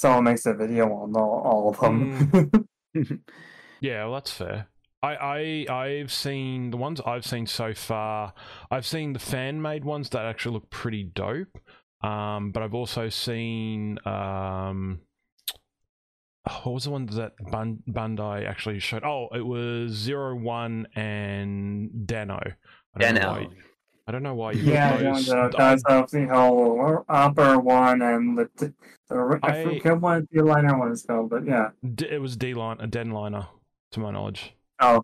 someone makes a video on all of them. Yeah, well, that's fair. I've seen the ones I've seen so far. I've seen the fan-made ones that actually look pretty dope. But I've also seen... what was the one that Bandai actually showed? Oh, it was 01 and Dano. I don't know why you those. Yeah, that's obviously how Hopper One and I forget what D-Liner one is called, but yeah. It was Den-Liner, to my knowledge. Oh.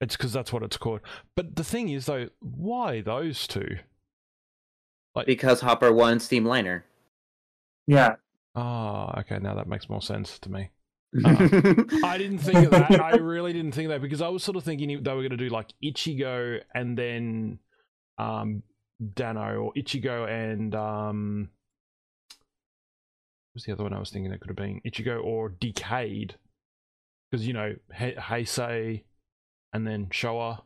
It's because that's what it's called. But the thing is, though, why those two? Like, because Hopper One, Steamliner. Yeah. Oh, okay, now that makes more sense to me. I didn't think of that. I really didn't think of that, because I was sort of thinking they were going to do like Ichigo and then Dano, or Ichigo and what was the other one I was thinking that could have been? Ichigo or Decayed, because you know, Heisei and then Showa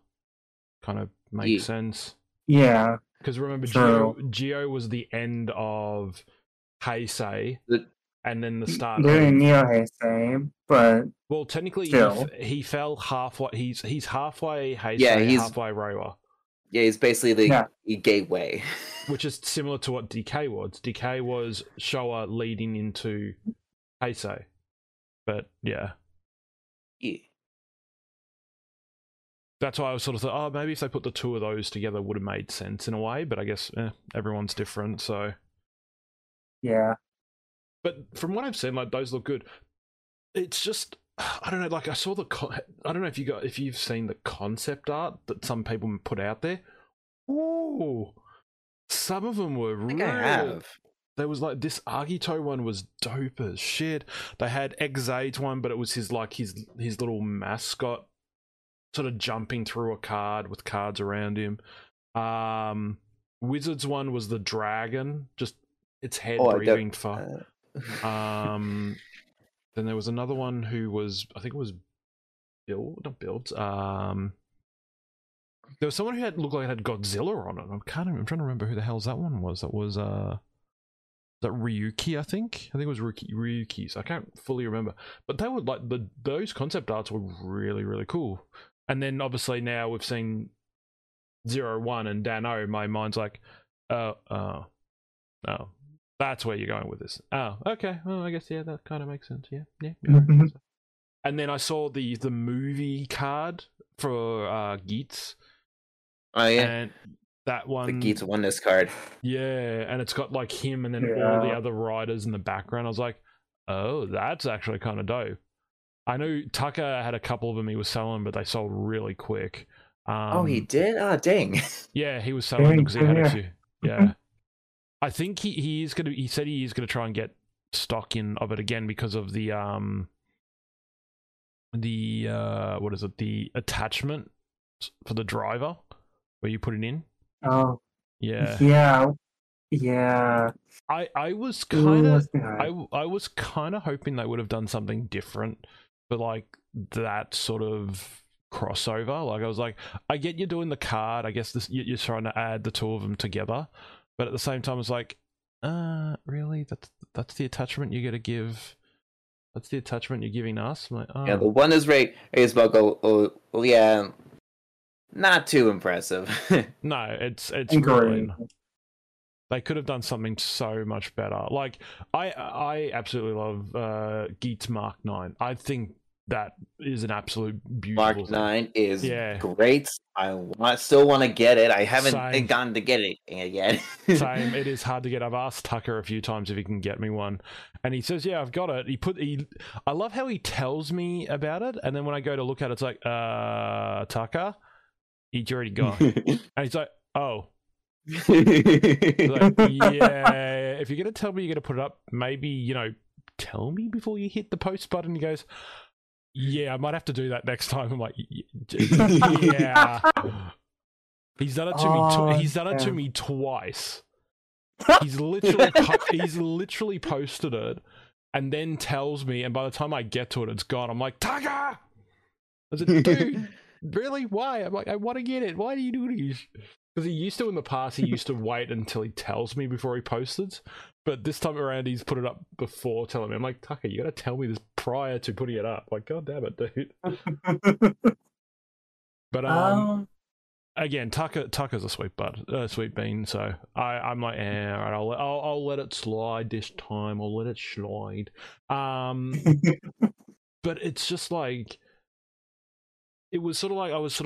kind of makes sense. Yeah. Because remember, Gio was the end of Heisei, and then the start. Very near Heisei, but well, technically, he fell halfway. He's halfway Heisei, halfway Reiwa. Yeah, he's basically the gateway, which is similar to what DK was. DK was Showa leading into Heisei, but yeah. That's why I was sort of thought, oh, maybe if they put the two of those together, would have made sense in a way. But I guess everyone's different, so yeah. But from what I've seen, like those look good. It's just I don't know. Like I saw the I don't know if you got if you've seen the concept art that some people put out there. Ooh, some of them were real. I have. There was like this Agito one was dope as shit. They had Exade's one, but it was his like his little mascot. Sort of jumping through a card with cards around him. Wizard's one was the dragon, just its head breathing fire. Then there was another one who was, I think it was Build, not Build. There was someone who had looked like it had Godzilla on it. I'm trying to remember who the hell's that one was. That was that Ryuki, I think. I think it was Ryuki. So I can't fully remember, but they were like those concept arts were really, really cool. And then obviously now we've seen 01 and Dan-O, my mind's like, oh, that's where you're going with this. Oh, okay. Well, I guess, yeah, that kind of makes sense. Yeah. And then I saw the movie card for Geats. Oh, yeah. And that one. The Geats won this card. Yeah. And it's got like him and then all the other riders in the background. I was like, oh, that's actually kind of dope. I know Tucker had a couple of them he was selling, but they sold really quick. Oh, he did? Ah, oh, dang. Yeah, he was selling them because he had a few. Yeah. I think he said he is gonna try and get stock in of it again because of the what is it? The attachment for the driver where you put it in. Oh. Yeah. Yeah. Yeah, I was kind of hoping they would have done something different for like that sort of crossover. Like I was like, I get you doing the card. I guess you're trying to add the two of them together, but at the same time, it's like, really? That's the attachment you got to give. That's the attachment you're giving us. I'm like, oh. Yeah, the one is right. Yeah, not too impressive. No, it's really. They could have done something so much better. Like I absolutely love Geats Mark 9. I think that is an absolute beautiful Mark 9 thing. Is great. I still want to get it. I haven't gone to get it yet. Same. It is hard to get. I've asked Tucker a few times if he can get me one, and he says, "Yeah, I've got it." I love how he tells me about it, and then when I go to look at it, it's like, Tucker, he's already gone," and he's like, "Oh." Like, yeah, if you're gonna tell me you're gonna put it up, maybe tell me before you hit the post button. He goes, "Yeah, I might have to do that next time." I'm like, "Yeah." He's done it to me. He's done it to me twice. He's literally posted it and then tells me. And by the time I get to it, it's gone. I'm like, "Taka!" I said, "Dude, really? Why?" I'm like, "I want to get it. Why do you do this?" Because in the past, he used to wait until he tells me before he posted. But this time around, he's put it up before telling me. I'm like, Tucker, you got to tell me this prior to putting it up. Like, God damn it, dude. But again, Tucker's a sweet bean. So I'm like, all right, I'll let it slide this time. I'll let it slide. But it's just like. It was sort of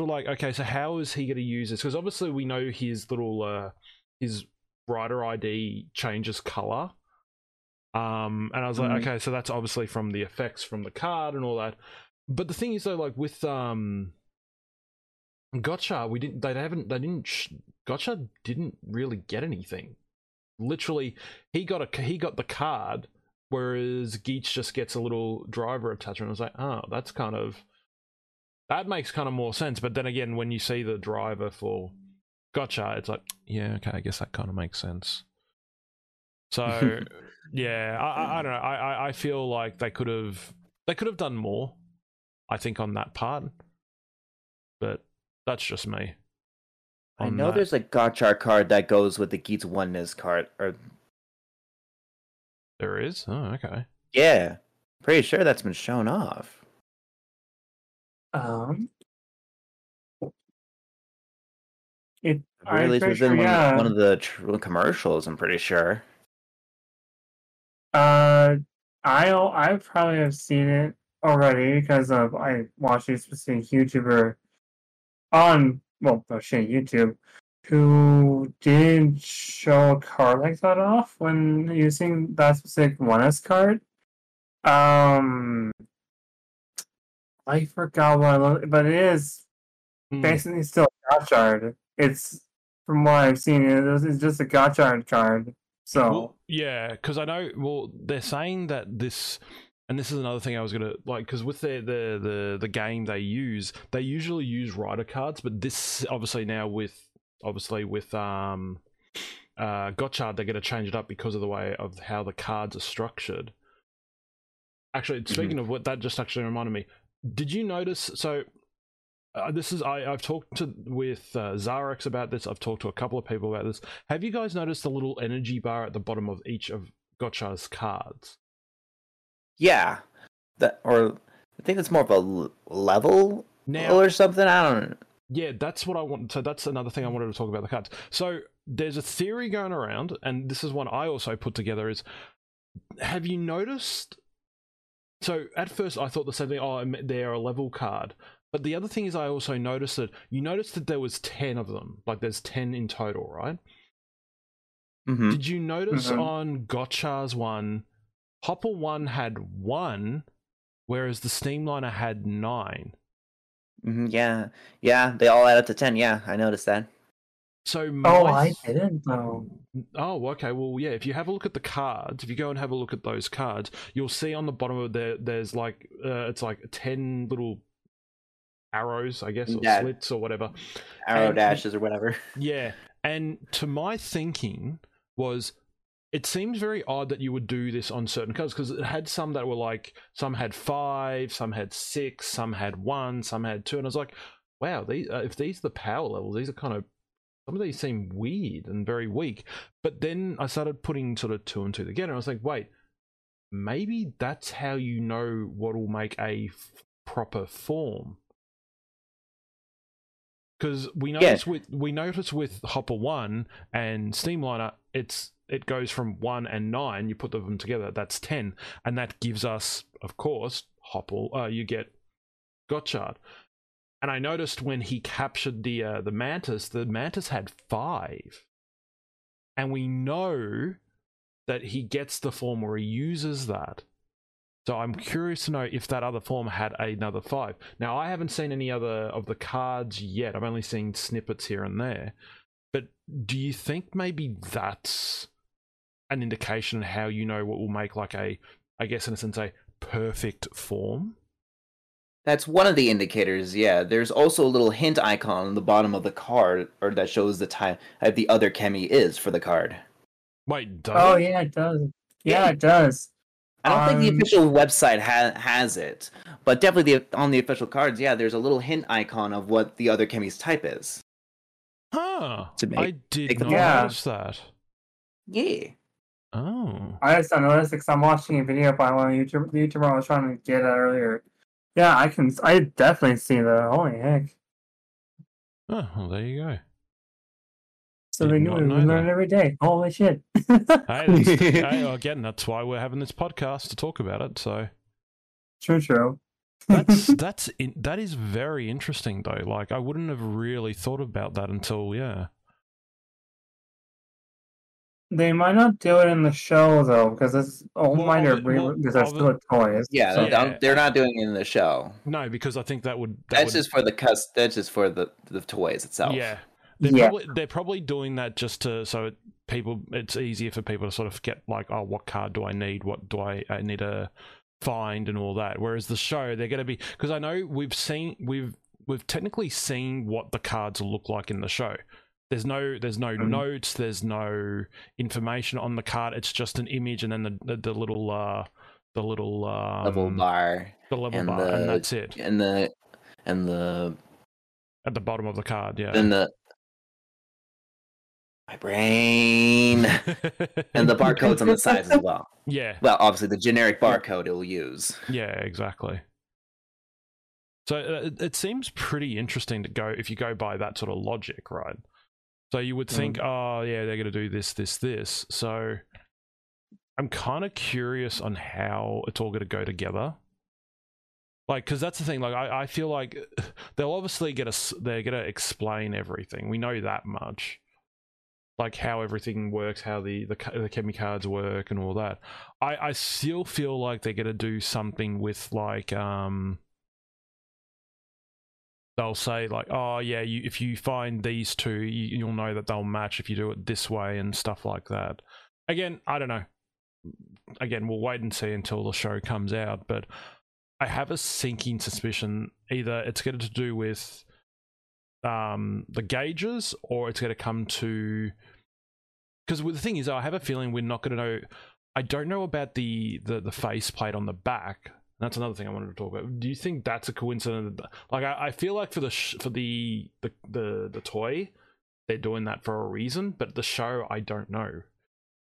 like, okay, so how is he going to use this? Because obviously we know his little, his rider ID changes color. And I was like, okay, so that's obviously from the effects from the card and all that. But the thing is though, like with, Gotchard, Gotchard didn't really get anything. Literally, he got the card, whereas Geats just gets a little driver attachment. I was like, oh, that's kind of. That makes kind of more sense, but then again, when you see the driver for Gotchard, it's like, yeah, okay, I guess that kind of makes sense. So, yeah, I don't know. I feel like they could have done more, I think, on that part, but that's just me. I know there's a Gotchard card that goes with the Geats Oneness card. Or... There is? Oh, okay. Yeah. Pretty sure that's been shown off. It was in one of the commercials, I'm pretty sure. I probably have seen it already because of I watched this specific YouTuber on YouTube who did show a card like that off when using that specific 1S card. I forgot what I love, but it is basically still a Gotchard. It's from what I've seen, it's just a Gotchard card. So yeah, because I know. Well, they're saying that this. And this is another thing I was gonna like, because with the game they use, they usually use rider cards, but this obviously now with Gotchard, they're gonna change it up because of the way of how the cards are structured. Actually, speaking of what that just actually reminded me, did you notice? So this is I've talked with Zarex about this. I've talked to a couple of people about this. Have you guys noticed the little energy bar at the bottom of each of Gotchard's cards? Yeah, I think it's more of a level now, or something. I don't know. Yeah, that's what I want. So that's another thing I wanted to talk about the cards. So there's a theory going around, and this is one I also put together. Is have you noticed? So at first I thought the same thing. Oh, they're a level card. But the other thing is I also noticed that you noticed that there was 10 of them. Like there's 10 in total, right? Mm-hmm. Did you notice on Gotchard's one? Hopper One had 1, whereas the Steamliner had 9. Mm-hmm, yeah, they all add up to 10. Yeah, I noticed that. So I didn't though. Oh, okay. Well, yeah. If you have a look at the cards, if you go and have a look at those cards, you'll see on the bottom of there's like it's like 10 little arrows, I guess, or slits or whatever, dashes or whatever. Yeah, and to my thinking was. It seems very odd that you would do this on certain cards because it had some that were like, some had 5, some had 6, some had 1, some had 2. And I was like, wow, these, if these are the power levels, these are some of these seem weird and very weak. But then I started putting sort of 2 and 2 together. And I was like, wait, maybe that's how you know what will make a proper form. Because we notice with Hopper 1 and Steamliner, it goes from 1 and 9. You put them together, that's 10, and that gives us, of course, Hopple. You get Gotchard. And I noticed when he captured the Mantis, the Mantis had 5, and we know that he gets the form where he uses that. So I'm curious to know if that other form had another 5. Now I haven't seen any other of the cards yet. I've only seen snippets here and there. But do you think maybe that's an indication of how you know what will make like a, I guess in a sense, a perfect form? That's one of the indicators, yeah. There's also a little hint icon on the bottom of the card or that shows the type the other Kemi is for the card. Wait, does it? Oh, yeah, it does. Yeah, it does. I don't think the official website has it, but definitely on the official cards, yeah, there's a little hint icon of what the other Kemi's type is. Huh. I did not notice that. Yeah. Oh. I just noticed because I'm watching a video by one of the YouTuber I was trying to get at earlier. Yeah, I definitely see that. Holy heck. Oh, well, there you go. So they knew we learn every day. Holy shit. Hey, again, that's why we're having this podcast to talk about it, so. True. That is very interesting though. Like I wouldn't have really thought about that until They might not do it in the show though, because it's because they're still toys. Yeah, so. They're not doing it in the show. No, because I think that's just for the toys itself. Yeah, they're probably doing that just to it's easier for people to sort of get like, oh, what card do I need? What do I need to find and all that, whereas the show they're going to be, because I know we've technically seen what the cards look like in the show. There's no notes, there's no information on the card. It's just an image and then the little level bar, and that's it. And the at the bottom of the card, yeah. Then the My brain. And the barcodes on the sides as well. Yeah. Well, obviously the generic barcode it'll use. Yeah, exactly. So it seems pretty interesting to go, if you go by that sort of logic, right? So you would think, oh, yeah, they're going to do this, this, this. So I'm kind of curious on how it's all going to go together. Like, because that's the thing. Like, I feel like they'll obviously they're going to explain everything. We know that much. Like, how everything works, how the Kemikards work and all that. I still feel like they're going to do something with, like, they'll say, like, oh, yeah, if you find these two, you'll know that they'll match if you do it this way and stuff like that. Again, I don't know. Again, we'll wait and see until the show comes out, but I have a sinking suspicion either it's going to do with the gauges, or it's going to come to, because the thing is, I have a feeling we're not going to know. I don't know about the face plate on the back. That's another thing I wanted to talk about. Do you think that's a coincidence? Like, I feel like for the toy, they're doing that for a reason, but the show, I don't know,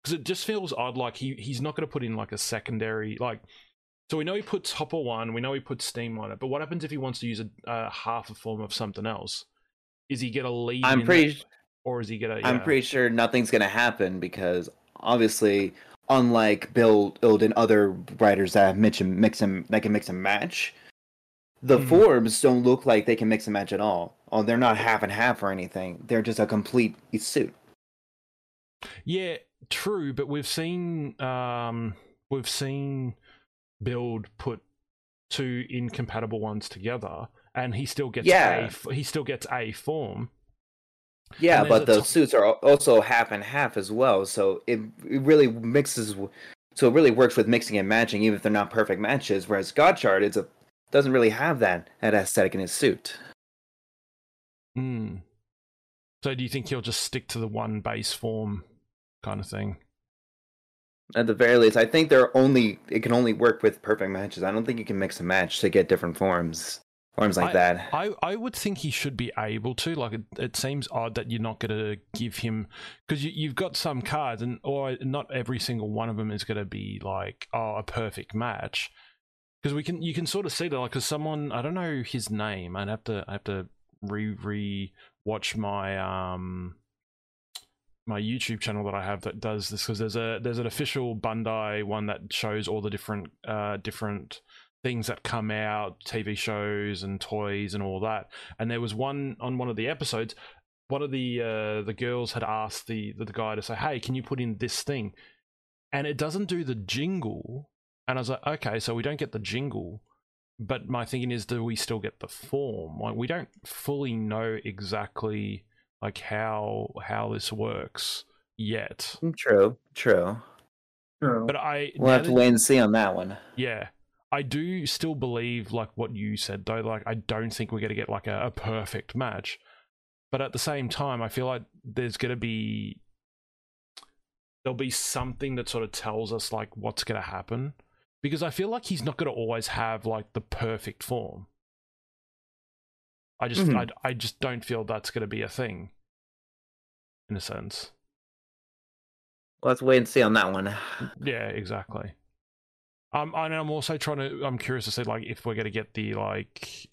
because it just feels odd. Like he's not going to put in like a secondary, like. So we know he puts Hopper One, we know he puts Steamliner, but what happens if he wants to use a half a form of something else? Is he gonna leave? I'm pretty sure nothing's gonna happen, because obviously, unlike Build and other writers that have mix and match, the forms don't look like they can mix and match at all. Oh, they're not half and half or anything. They're just a complete suit. Yeah, true, but we've seen Build put two incompatible ones together, and he still gets a form. Yeah, but the suits are also half and half as well, so it really mixes. So it really works with mixing and matching, even if they're not perfect matches. Whereas Gotchard doesn't really have that aesthetic in his suit. So do you think he'll just stick to the one base form kind of thing? At the very least, I think it can only work with perfect matches. I don't think you can mix and match to get different forms like that. I would think he should be able to. Like, it seems odd that you're not going to give him, because you've got some cards, or not every single one of them is going to be like a perfect match. Because you can sort of see that, like, because someone, I don't know his name. I have to re-watch my my YouTube channel that I have that does this, because there's an official Bandai one that shows all the different things that come out, TV shows and toys and all that. And there was one on one of the episodes, one of the girls had asked the guy to say, hey, can you put in this thing? And it doesn't do the jingle. And I was like, okay, so we don't get the jingle. But my thinking is, do we still get the form? Like, we don't fully know exactly, like, how this works yet. True. But we'll have to wait and see on that one. Yeah. I do still believe, like, what you said, though. Like, I don't think we're going to get, like, a perfect match. But at the same time, I feel like there's going to be, there'll be something that sort of tells us, like, what's going to happen. Because I feel like he's not going to always have, like, the perfect form. I just don't feel that's going to be a thing, in a sense. Let's wait and see on that one. Yeah, exactly. And I'm also I'm curious to see, like, if we're going to get like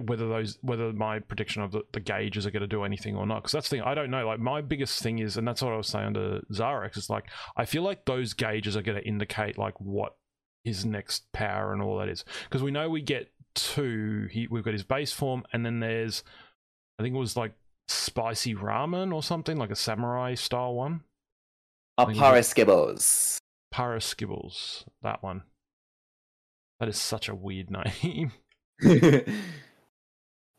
whether my prediction of the gauges are going to do anything or not. Because that's the thing, I don't know. Like, my biggest thing is, and that's what I was saying to Zarex, is like, I feel like those gauges are going to indicate, like, what his next power and all that is. Because we know we get two, we've got his base form, and then there's, I think it was like spicy ramen or something, like a samurai style one. Paraskibbles, that one. That is such a weird name.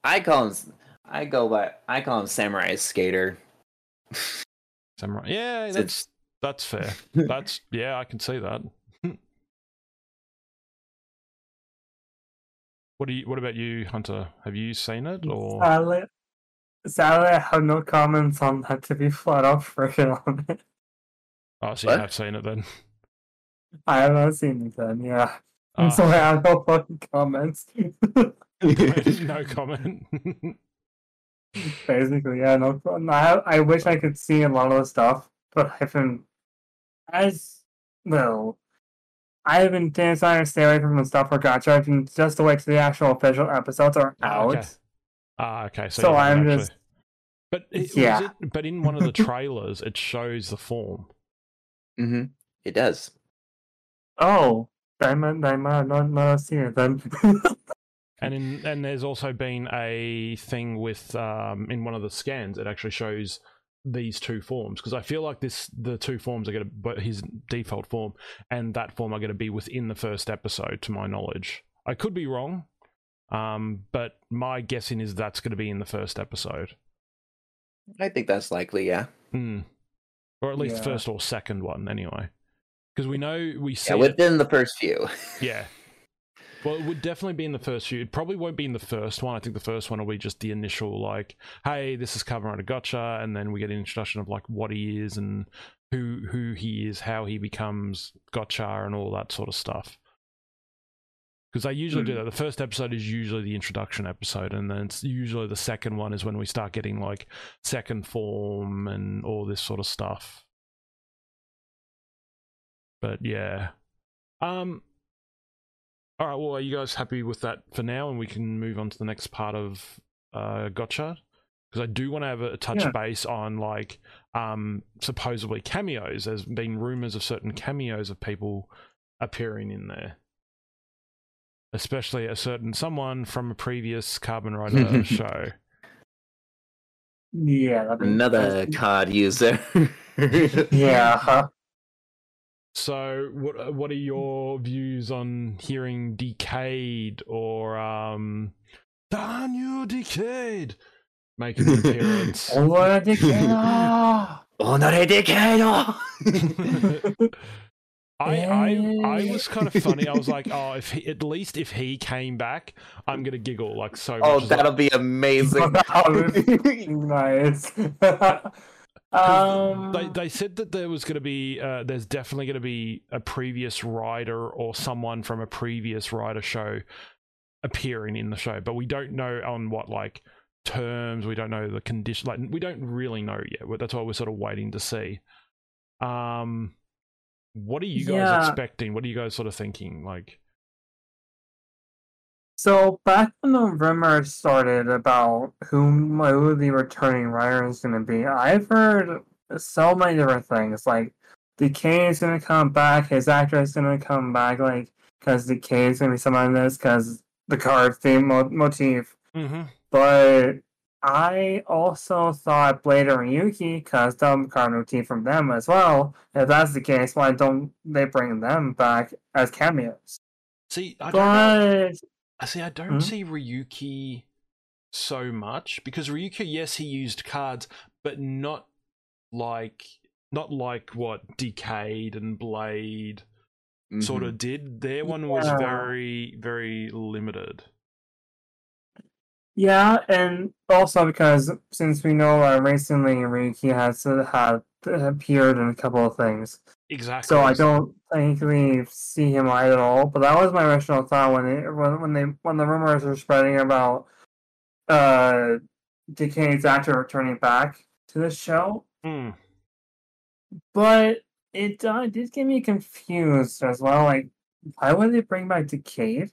I call him Samurai Skater. Samurai, yeah, that's fair. That's, yeah, I can see that. What about you, Hunter? Have you seen it, or? Sadly, I have no comments on that, to be flat out freaking on it. Oh, so you have seen it then? I haven't seen it then, yeah. I'm sorry, I have no fucking comments. No comment. Basically, yeah. No, I wish I could see a lot of the stuff, but I've been trying to stay away from the stuff for Gotchard and just to wait till the actual official episodes are out. Okay. Okay. So I'm actually... just. But but in one of the trailers, it shows the form. Mm-hmm. It does. Oh, I might not see it then. And there's also been a thing with in one of the scans, it actually shows these two forms, because I feel like the two forms are going to, but his default form and that form are going to be within the first episode, to my knowledge. I could be wrong, but my guessing is that's going to be in the first episode. I think that's likely, yeah. Mm. Or at least first or second one, anyway. Because we know we see within the first few. Yeah. Well, it would definitely be in the first few. It probably won't be in the first one. I think the first one will be just the initial, like, hey, this is Kamen Rider Gotchard, and then we get an introduction of, like, what he is and who he is, how he becomes Gotchard and all that sort of stuff. Because they usually do that. The first episode is usually the introduction episode, and then it's usually the second one is when we start getting, like, second form and all this sort of stuff. But, yeah. All right, well, are you guys happy with that for now, and we can move on to the next part of Gotchard? Because I do want to have a touch base on, like, supposedly cameos. There's been rumors of certain cameos of people appearing in there. Especially a certain someone from a previous Kamen Rider show. Yeah. Another card user. Yeah. Huh? So, what are your views on hearing Decade or Darn You Decade make an appearance? Onore Decade! Onore Decade! I was kind of funny. I was like, oh, at least if he came back, I'm gonna giggle like so. Oh, much that'll be amazing. Nice. They said that there was gonna be, there's definitely gonna be a previous rider or someone from a previous rider show appearing in the show, but we don't know on what like terms. We don't know the condition. Like we don't really know yet. That's why we're sort of waiting to see. What are you guys expecting? What are you guys sort of thinking? Like, so back when the rumor started about who the returning rider is going to be, I've heard so many different things. Like, Decade is going to come back. His actor is going to come back. Like, because Decade is going to be someone in this because the card theme motif. Mm-hmm. But I also thought Blade and Ryuki, because they'll card motif from them as well. If that's the case, why don't they bring them back as cameos? See, I don't see Ryuki so much, because Ryuki, yes, he used cards, but not like what Decade and Blade sort of did. Their one was very, very limited. Yeah, and also because since we know recently Ryuki has appeared in a couple of things. Exactly. So I don't technically see him at all. But that was my original thought when the rumors were spreading about Decade's actor returning back to the show. Mm. But it did get me confused as well. Like, why would they bring back Decade?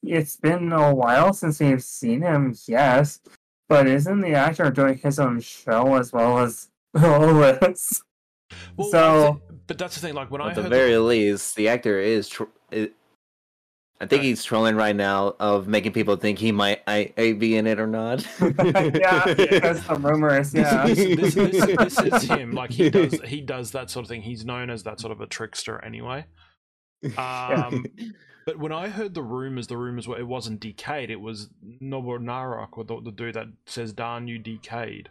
It's been a while since we've seen him, yes, but isn't the actor doing his own show as well as all this? Well, so, but that's the thing. Like when I heard at the very least, the actor is. I think he's trolling right now of making people think he might be in it or not. Yeah, that's the rumor. Yeah, this is him. Like he does that sort of thing. He's known as that sort of a trickster anyway. But when I heard the rumors were it wasn't Decade, it was Nobunarak, or the dude that says "Darn You Decade."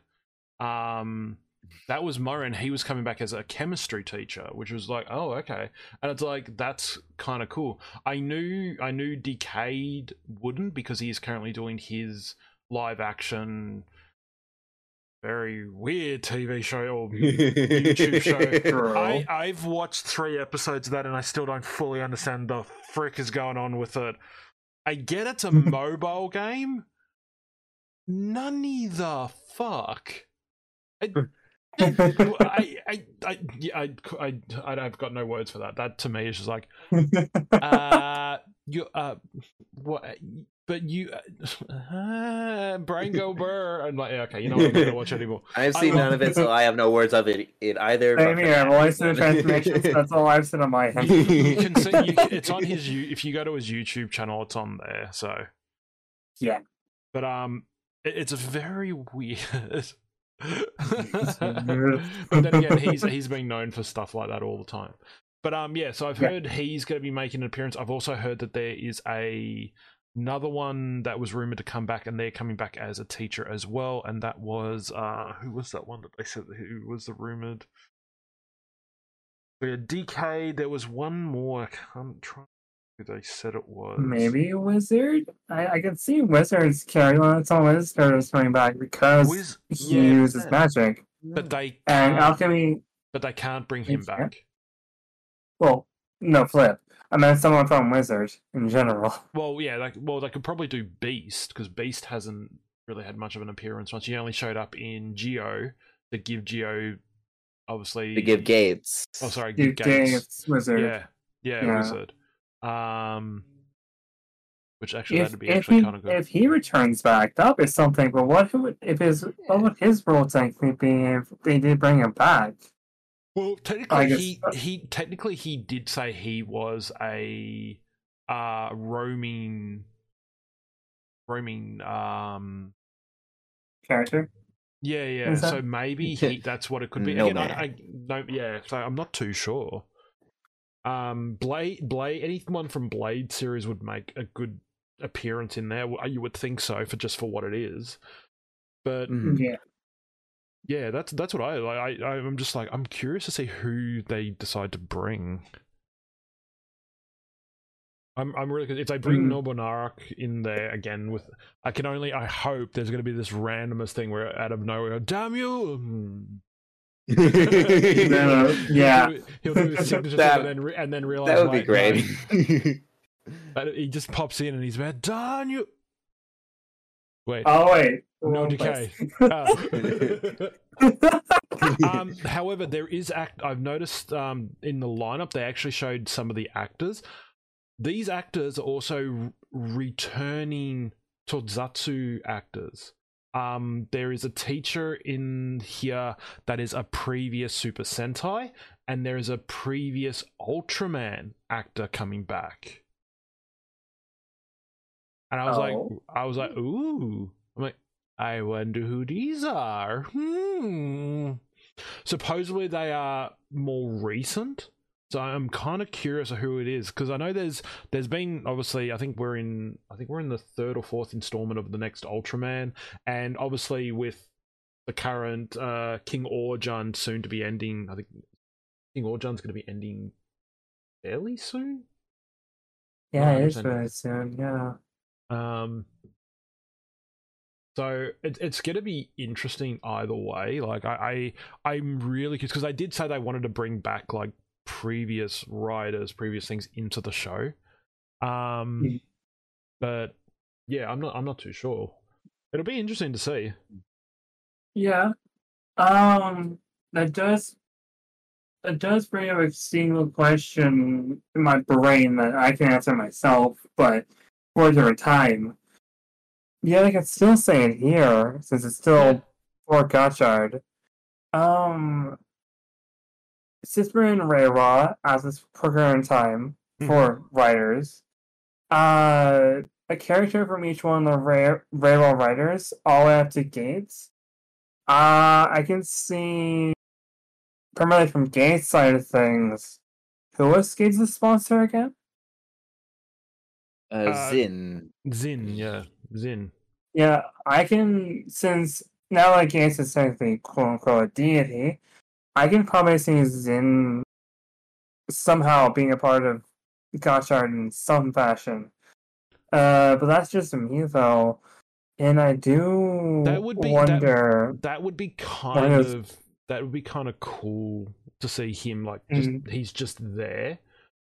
That was Morin. He was coming back as a chemistry teacher, which was like, oh, okay. And it's like that's kind of cool. I knew Decade wouldn't, because he is currently doing his live action, very weird TV show or YouTube show. I've watched 3 episodes of that and I still don't fully understand the frick is going on with it. I get it's a mobile game, Nanny the fuck? I've got no words for that. That to me is just like, what? But you, Brian Gober. I'm like, okay, you know what? I'm not gonna watch anymore. I've seen none of it, so I have no words of it in either. Same here. I've only seen the transformations. That's all I've seen on my hand. You can see it's on his. If you go to his YouTube channel, it's on there. So yeah, but it's very weird. But then again, he's being known for stuff like that all the time. But yeah, so I've heard he's going to be making an appearance. I've also heard that there is another one that was rumored to come back, and they're coming back as a teacher as well. And that was who was that one that they said who was the rumored? We had DK. There was one more. I can't try. They said it was maybe Wizard. I can see Wizard's carry on its own. Wizard is coming back because he uses magic, but they and alchemy. But they can't bring him back. Well, no flip. I meant someone from Wizard in general. Well, yeah, they could probably do Beast because Beast hasn't really had much of an appearance once. He only showed up in Gio to give Gio, obviously to give Gates. Oh, sorry, give Gates Wizard. Yeah, Wizard. Which actually that'd be actually kind of good. If he returns back, that would be something. But what would his role technically be if they did bring him back? Well, technically he did say he was a roaming character. Yeah. So maybe that's what it could be. No, again, I so I'm not too sure. Blade, anyone from Blade series would make a good appearance in there. You would think so, for what it is. But yeah, that's what I like. I'm just like, I'm curious to see who they decide to bring. I'm really, if they bring Nobunarak in there again with, I hope there's going to be this randomest thing where out of nowhere, damn you. He'll do his signature and then realize that would be great. He just pops in and he's like, "Darn you!" Wait, no decay. However, there is I've noticed in the lineup they actually showed some of the actors. These actors are also returning Totsatsu actors. There is a teacher in here that is a previous Super Sentai, and there is a previous Ultraman actor coming back. And I was like, ooh. I'm like, I wonder who these are. Supposedly they are more recent, so I'm kind of curious who it is, because I know there's been, obviously I think we're in the third or fourth installment of the next Ultraman, and obviously with the current King Orjun soon to be ending. I think King Orjun's going to be ending fairly soon. Yeah, it is very soon. Yeah. So it's going to be interesting either way. Like I'm really curious because I did say they wanted to bring back like previous riders, previous things into the show, but yeah, I'm not too sure. It'll be interesting to see. Yeah, that does bring up a single question in my brain that I can answer myself, but for your time, yeah, I can still say it here since it's still for Gotchard. Since we're in Reiwa as this current time for writers, a character from each one of the Reiwa writers, all the way up to Gates. I can see primarily from Gates' side of things. Who was Gates' sponsor again? Zin. Zin. Yeah, I can, since now that Gates is technically quote unquote a deity, I can probably see Zin somehow being a part of Gotchard in some fashion. But that's just me, though. And I do wonder... That would be kind of cool to see him, like, he's just there.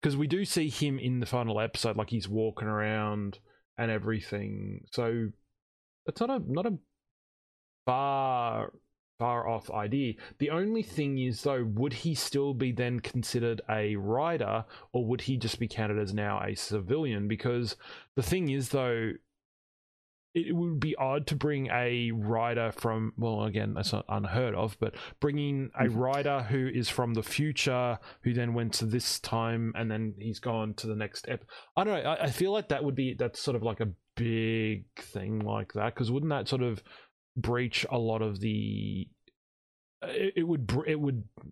Because we do see him in the final episode, like, he's walking around and everything. So, it's not a far off idea. The only thing is, though, would he still be then considered a rider, or would he just be counted as now a civilian? Because the thing is, though, it would be odd to bring a rider from, well, again, that's not unheard of, but bringing a rider who is from the future, who then went to this time, and then he's gone to the next I don't know. I feel like that would be, that's sort of like a big thing like that, because wouldn't that sort of breach a lot of the, it would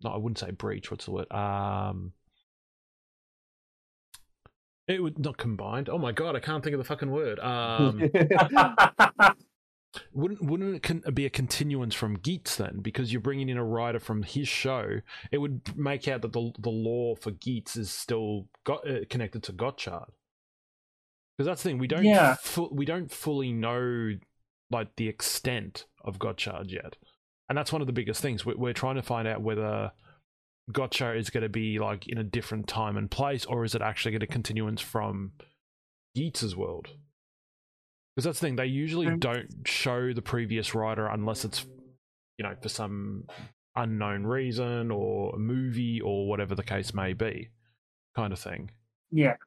no, I wouldn't say breach, what's the word, it would not combined. Oh my god, I can't think of the fucking word. Wouldn't it be a continuance from Geats then? Because you're bringing in a writer from his show, it would make out that the lore for Geats is still connected to Gotchard. Because that's the thing, we don't fully know like the extent of Gotchard yet, and that's one of the biggest things. We're trying to find out whether Gotchard is going to be like in a different time and place, or is it actually going to continuance from Geats' world? Because that's the thing, they usually don't show the previous rider unless it's, you know, for some unknown reason or a movie or whatever the case may be, kind of thing. Yeah.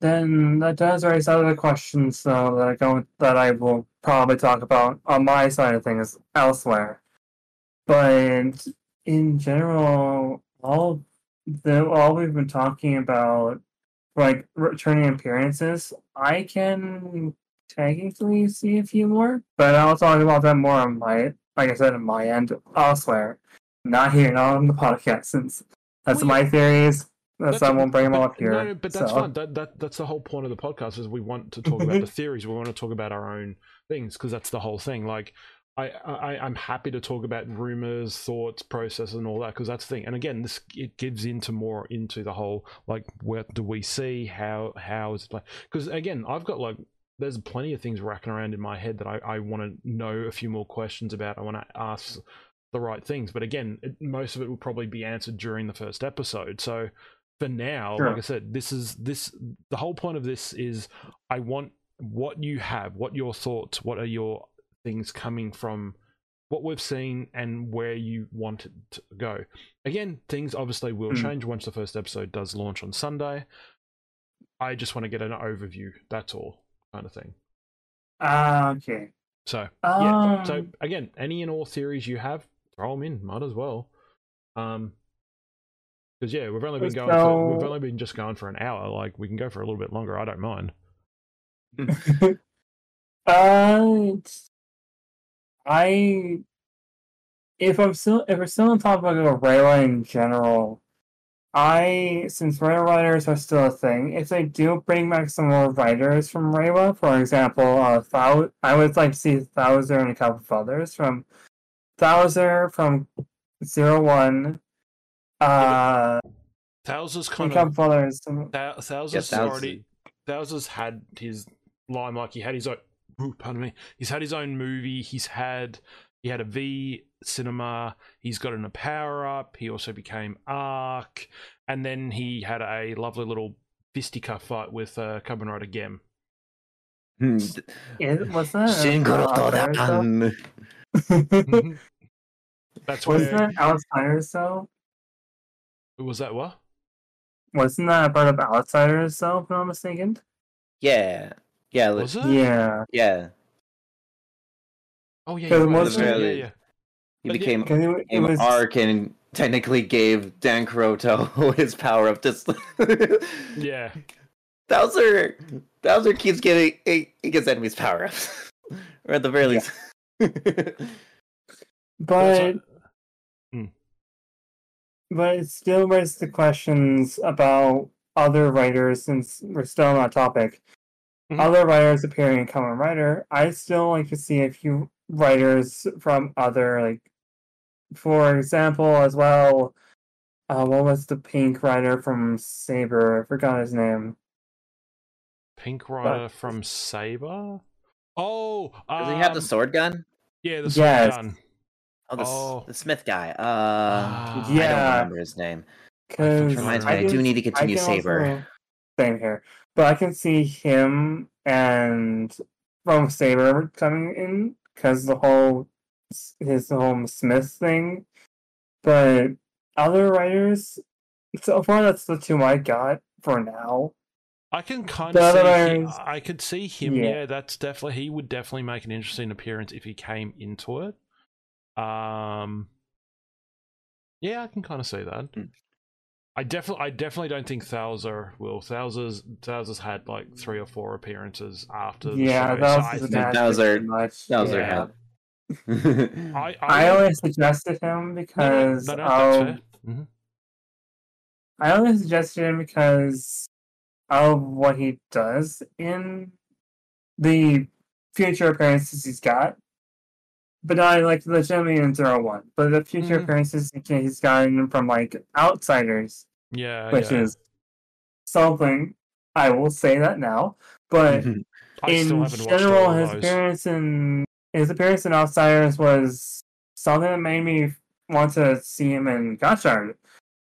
Then that does raise other questions, though, that I will probably talk about on my side of things elsewhere. But in general, all we've been talking about, like returning appearances, I can technically see a few more, but I'll talk about them more on my, like I said, on my end elsewhere. Not here, not on the podcast, since that's my theories. I won't bring them all up here. No, but that's fine. That's the whole point of the podcast, is we want to talk about the theories. We want to talk about our own things, because that's the whole thing. Like, I'm happy to talk about rumors, thoughts, processes, and all that, because that's the thing. And again, it gives into more into the whole, like, what do we see? How is it like? Because again, I've got like, there's plenty of things racking around in my head that I want to know a few more questions about. I want to ask the right things, but again, most of it will probably be answered during the first episode. So for now, sure. Like I said, this is the whole point of this is I want what you have, what your thoughts, what are your things coming from what we've seen and where you want it to go. Again, things obviously will change once the first episode does launch on Sunday. I just want to get an overview, that's all, kind of thing. Okay. So, yeah. So again, any and all theories you have, throw them in, might as well. Because yeah, we've only been just going for an hour. Like, we can go for a little bit longer. I don't mind. If we're still on topic of Rayla in general, since Rayla writers are still a thing, if they do bring back some more writers from Rayla, for example, I would like to see Thouser and a couple of others from Thouser, from 01. Thouser's kind of Thouser's had his line, like he had his own. Pardon me. He's had his own movie. He had a V cinema. He's gotten a power up. He also became Arc, and then he had a lovely little fisticuff fight with Kamen Rider Gaim. Yeah, what's that? That's where... Wasn't that Outsiders though? Was that what? Wasn't that a part of Outsiders, though, if I'm not mistaken? Yeah. Yeah. Was it? Yeah. Yeah. Oh, yeah. Yeah. He became Arc and technically gave Dankroto his power up. Just... yeah. Thouser keeps getting... He gets enemies power-ups. Or at the very least. But... But it still raises the questions about other writers, since we're still on that topic. Other writers appearing in Kamen Rider. I still like to see a few writers from other, like, for example, as well, what was the Pink Rider from Saber? I forgot his name. Pink Rider from Saber? Oh! Does he have the sword gun? Yeah, the sword gun. Oh, the Smith guy. I don't remember his name. Which reminds me, I do need to continue Saber. thing here. But I can see him and from Saber coming in because the whole Smith thing. But other writers, so far that's the two I got for now. I can kind of see him. I could see him. Yeah, that's definitely, he would definitely make an interesting appearance if he came into it. Yeah, I can kind of see that. I definitely don't think Thouser will. Thouser's had like 3 or 4 appearances after. Yeah, Thouser had. I only suggested him because of what he does in the future appearances he's got. But I like the Jimmy in 01. But the future appearances he's gotten from like Outsiders. Yeah. Which is something, I will say that now. But in general, his appearance in Outsiders was something that made me want to see him in Gotchard,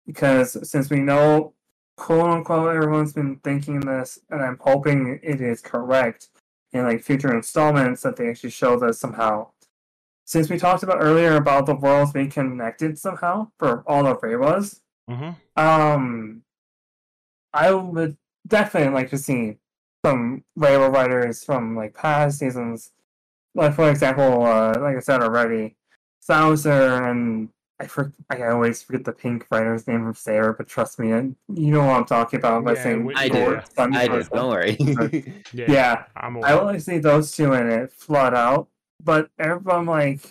because since we know, quote unquote, everyone's been thinking this, and I'm hoping it is correct in like future installments that they actually show this somehow. Since we talked about earlier about the worlds being connected somehow for all the Reiwas, I would definitely like to see some Reiwa writers from like past seasons. Like, for example, like I said already, Thouser and I always forget the pink writer's name from Saber, but trust me, you know what I'm talking about by saying I do. Don't worry. I would like to see those two in it flood out. But everyone like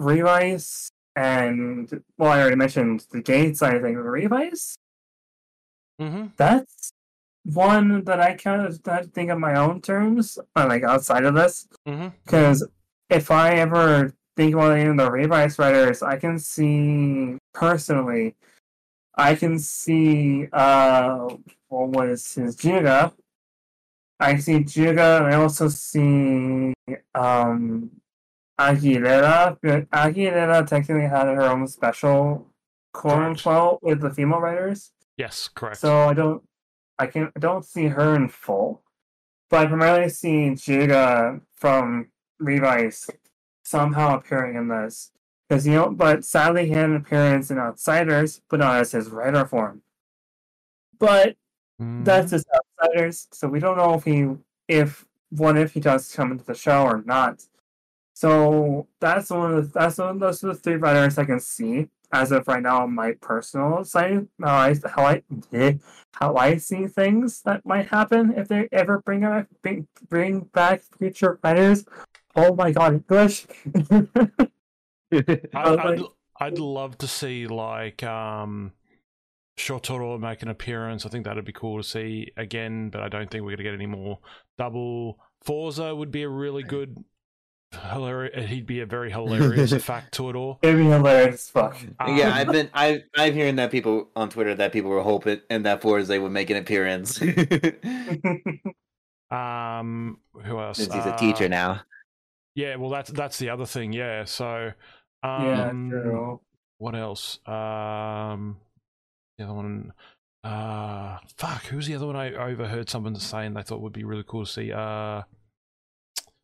Revice and I already mentioned the Gates side thing. Revice. That's one that I kind of had to think on my own terms, like outside of this, because if I ever think about any of the Revice writers, I can see personally, I can see what is his Jyuga. I see Jyuga, and I also see Aguilera. Aguilera technically had her own special, quote unquote, with the female writers. Yes, correct. So I don't see her in full, but I primarily see Jyuga from Revice somehow appearing in this. Because but sadly he had an appearance in Outsiders, but not as his writer form. But that's just Outsiders, so we don't know if he does come into the show or not. So those are the three writers I can see as of right now. My personal side, how I see things that might happen if they ever bring back future writers. Oh my god, English! I'd love to see like Shotaro make an appearance. I think that'd be cool to see again, but I don't think we're gonna get any more. Double Forza would be a really good. Hilarious. He'd be a very hilarious fact to it all. It'd be hilarious as fuck. Yeah, I've hearing that people on Twitter that people were hoping and that Forza would make an appearance. Who else? Since he's a teacher now. Yeah, well that's the other thing. Yeah, so true. What else? The other one. Who's the other one? I overheard someone saying they thought would be really cool to see.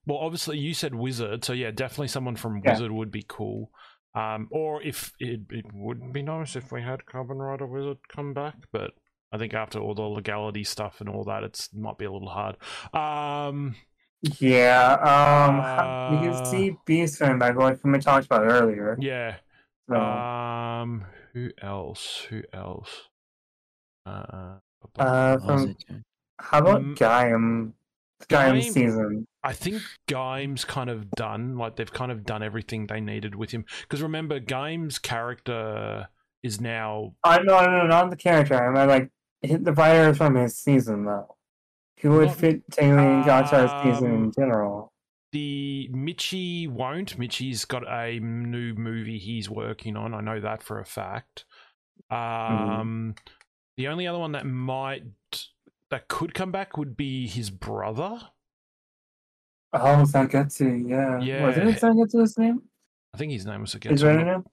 Well, obviously you said Wizard, so yeah, definitely someone from Wizard would be cool. Or if it would be nice if we had Kamen Rider Wizard come back, but I think after all the legality stuff and all that, it might be a little hard. You can see Beast coming back, like we talked about earlier. Yeah. So. Who else? How about Gaim? Gaim season. I think Gaim's kind of done. Like they've kind of done everything they needed with him. Because remember, Gaim's character is now. No, not the character. I mean, like the writer from his season though. He would fit Taylor and Gotchard's season in general. The Michi won't. Michi's got a new movie he's working on. I know that for a fact. The only other one that could come back would be his brother. Oh, Sangetsu, yeah. Wasn't it Sangetsu his name? I think his name was Sangetsu. His real name?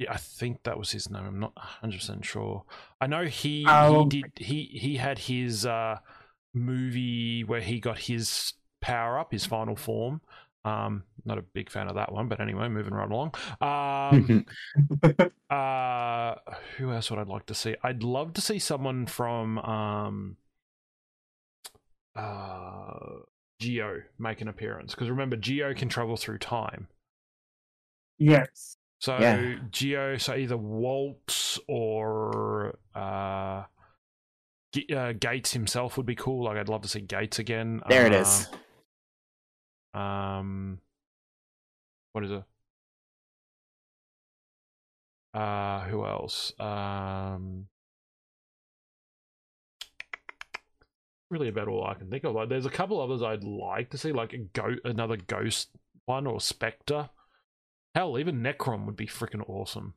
Yeah, I think that was his name. I'm not 100% sure. I know he had his movie where he got his power up, his final form. Not a big fan of that one, but anyway, moving right along. Who else would I like to see? I'd love to see someone from Gio make an appearance, because remember, Gio can travel through time. Yes. So yeah. Gio, so either Waltz or Gates himself would be cool. Like, I'd love to see Gates again. There it is. What is it? Who else? Really about all I can think of. Like, there's a couple others I'd like to see, like another ghost one or Specter. Hell, even Necrom would be freaking awesome.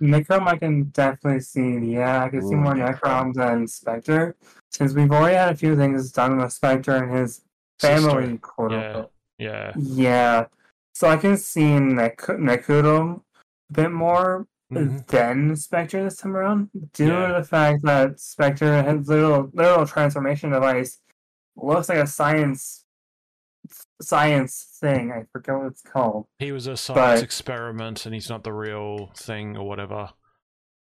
Necrom, I can definitely see. Yeah, I can see more Necrom than Specter, since we've already had a few things done with Specter and his family, quote unquote. Yeah. Yeah. So I can see Nekuro a bit more than Specter this time around, due to the fact that Specter, his little transformation device, looks like a science thing. I forget what it's called. He was a science experiment, and he's not the real thing or whatever.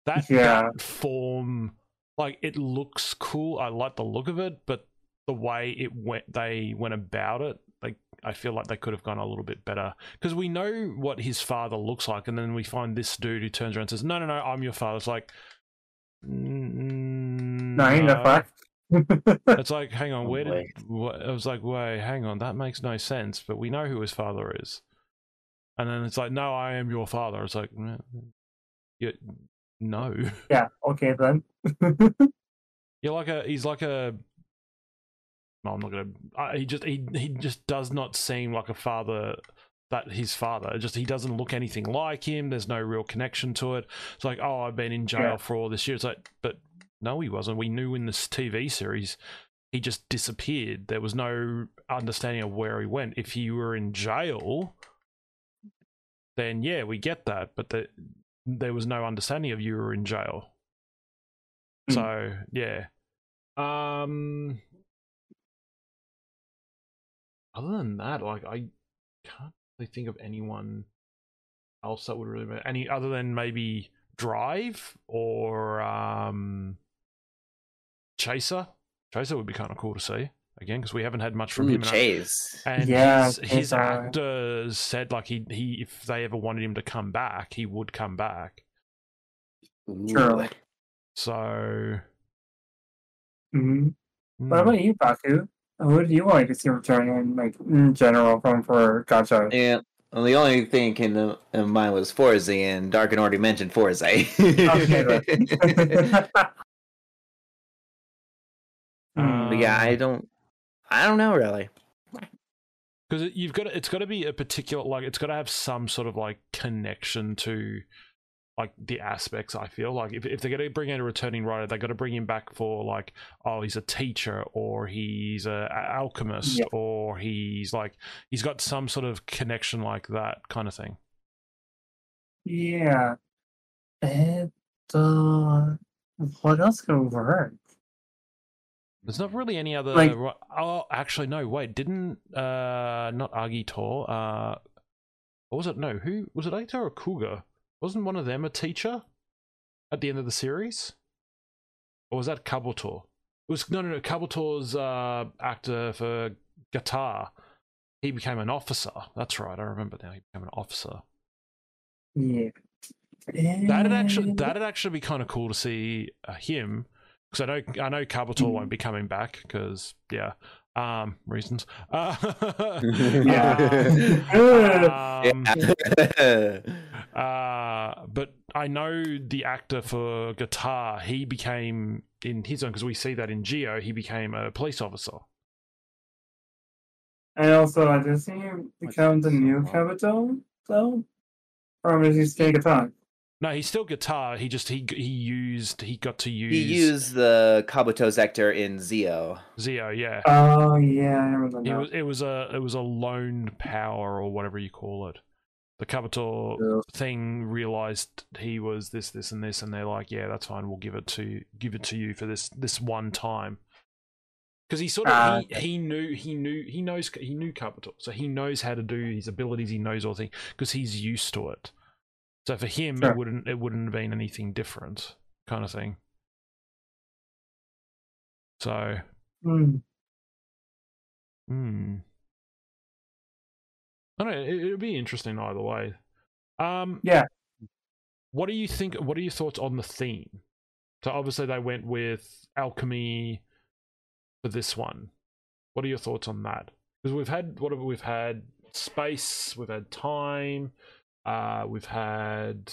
That form, like, it looks cool. I like the look of it, but the way it went, they went about it, like, I feel like they could have gone a little bit better, because we know what his father looks like, and then we find this dude who turns around and says, no, I'm your father. It's like, no. It's like, hang on, I was like, wait, hang on, that makes no sense, but we know who his father is. And then it's like, no, I am your father. It's like, no. Yeah, okay then. You're like he's like a no, I'm not gonna. He just does not seem like a father. That his father. Just he doesn't look anything like him. There's no real connection to it. It's like, oh, I've been in jail for all this year. It's like, but no, he wasn't. We knew in this TV series, he just disappeared. There was no understanding of where he went. If he were in jail, then yeah, we get that. But there was no understanding of you were in jail. So yeah. Other than that, like, I can't really think of anyone else that would really matter. Any other than maybe Drive or Chaser. Chaser would be kind of cool to see again, because we haven't had much from him. Chase. And his actor said, like, he if they ever wanted him to come back, he would come back. Surely. So. What about you, Baku? Who do you like to see returning, like, in general, for Gotchard? Yeah, well, the only thing in mind was Forza, and Darken already mentioned Forza. But yeah, I don't know really, because it's got to be a particular, like, it's got to have some sort of, like, connection to, like, the aspects. I feel like if they're going to bring in a returning writer, they've got to bring him back for, like, oh, he's a teacher, or he's a alchemist, or he's, like, he's got some sort of connection, like that kind of thing. Yeah. And what else could work? There's not really any other, like, oh, actually, no, wait, didn't not Agito, what was it? No, who was it, Agito or Kuga? Wasn't one of them a teacher at the end of the series? Or was that Kabuto? It was no, Kabuto's actor for Guitar. He became an officer. That's right, I remember now, he became an officer. Yeah. That'd actually be kind of cool to see him, because I know Kabuto won't be coming back, because reasons. But I know the actor for Guitar, he became, in his own, because we see that in Geo, he became a police officer. And also, does he become the new Kabuto, though? Or does he stay Guitar? No, he's still Guitar. He just he used the Kabuto's actor in Zio. Zio, yeah. Oh yeah, I remember that. It was a lone power, or whatever you call it. The Kabuto thing realized he was this, and this, and they're like, yeah, that's fine. We'll give it to you for this one time. Because he sort of he knew Kabuto, so he knows how to do his abilities. He knows all things because he's used to it. So for him, sure, it wouldn't have been anything different, kind of thing. So. Mm. Hmm. I don't know, it'll be interesting either way. Yeah. What do you think? What are your thoughts on the theme? So obviously they went with alchemy for this one. What are your thoughts on that? Because we've had whatever, we've had space, we've had time, we've had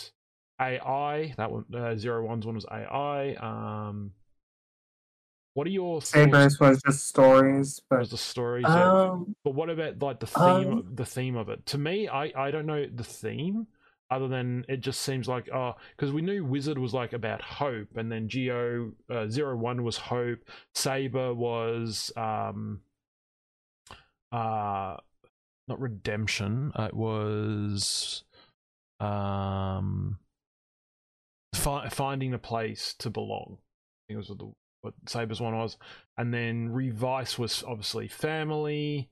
AI. That one, 0-1's one was AI. What are your thoughts? Sabers was just stories, but it was the stories. Yeah. But what about like the theme of it? To me, I don't know the theme, other than it just seems like, oh, because we knew Wizard was like about hope, and then Gio 0-1 was hope, Saber was not redemption, it was finding a place to belong. I think it was with the what Saber's one was, and then Revice was obviously family.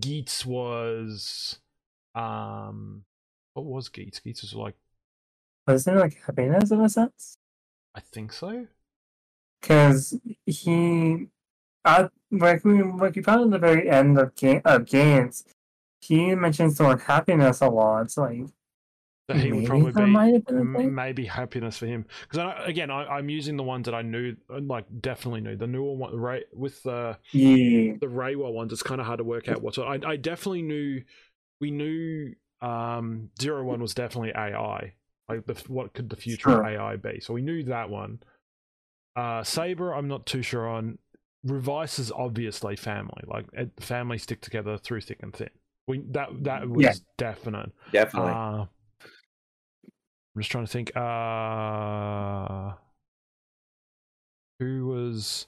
Geats was what was Geats? Geats was like, wasn't it like happiness in a sense? I think so. Because he, like you found at the very end of Games, he mentions the word happiness a lot. So like, so he would probably be maybe happiness for him, because again I'm using the ones that I knew, like definitely knew the newer one, right? With the Reiwa ones, it's kind of hard to work out what's. I definitely knew, we knew 0-1 was definitely AI. Like what could the future of AI be? So we knew that one. Saber, I'm not too sure on. Revice is obviously family. Like family stick together through thick and thin. That was definite. Definitely. I'm just trying to think. Who was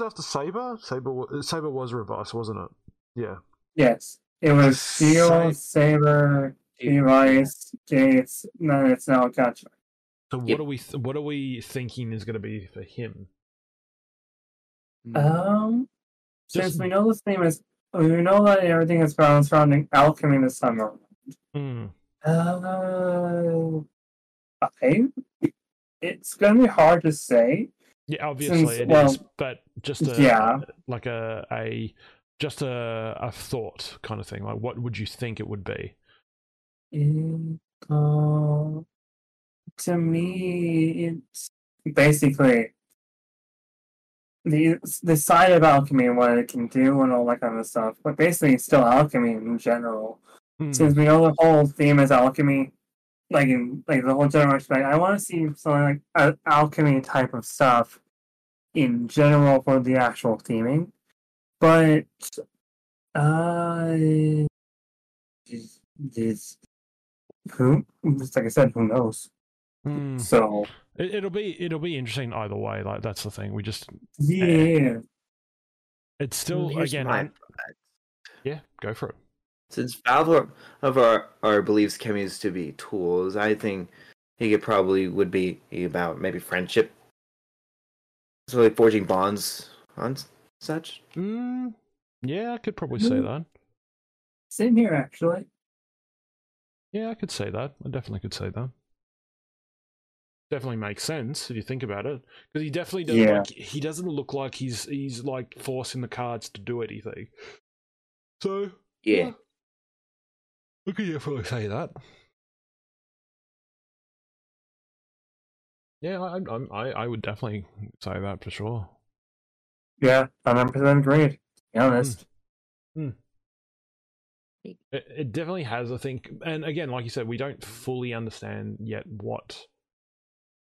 after Saber? Saber was Revice, wasn't it? Yeah. Yes, it was Seal, Saber, Revice, Gates. No, it's now Gotchard. So what are we? What are we thinking is going to be for him? Since we know this theme is, we know that everything is balanced surrounding alchemy this summer. Hmm. It's gonna be hard to say. Yeah, obviously it is, but just a thought kind of thing. Like, what would you think it would be? To me, it's basically the side of alchemy and what it can do and all that kind of stuff. But basically, it's still alchemy in general. Since we know the whole theme is alchemy, like in like the whole general aspect, I want to see something like an alchemy type of stuff in general for the actual theming. But like I said, who knows? Mm. So it'll be interesting either way. Like that's the thing. We just it's still go for it. Since Valvarad believes chemis to be tools, I think it probably would be about maybe friendship. So like forging bonds on such? Yeah, I could probably say that. Same here, actually. Yeah, I could say that. I definitely could say that. Definitely makes sense if you think about it. Because he definitely doesn't, he doesn't look like he's like forcing the cards to do anything. So, yeah. We could definitely say that. Yeah, I would definitely say that for sure. Yeah, 100% agreed. To be honest. Mm. Mm. It definitely has, I think. And again, like you said, we don't fully understand yet what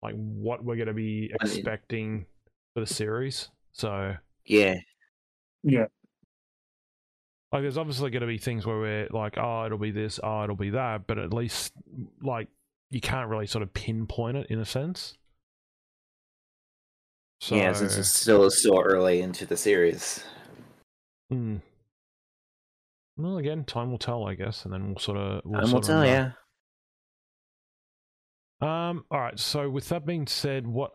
we're going to be expecting for the series. So yeah. Like, there's obviously going to be things where we're like, oh, it'll be this, oh, it'll be that, but at least, like, you can't really sort of pinpoint it in a sense. So, yeah, since it's still so early into the series. Mm. Well, again, time will tell, I guess, and then we'll sort of... Time will tell, yeah. All right, so with that being said, what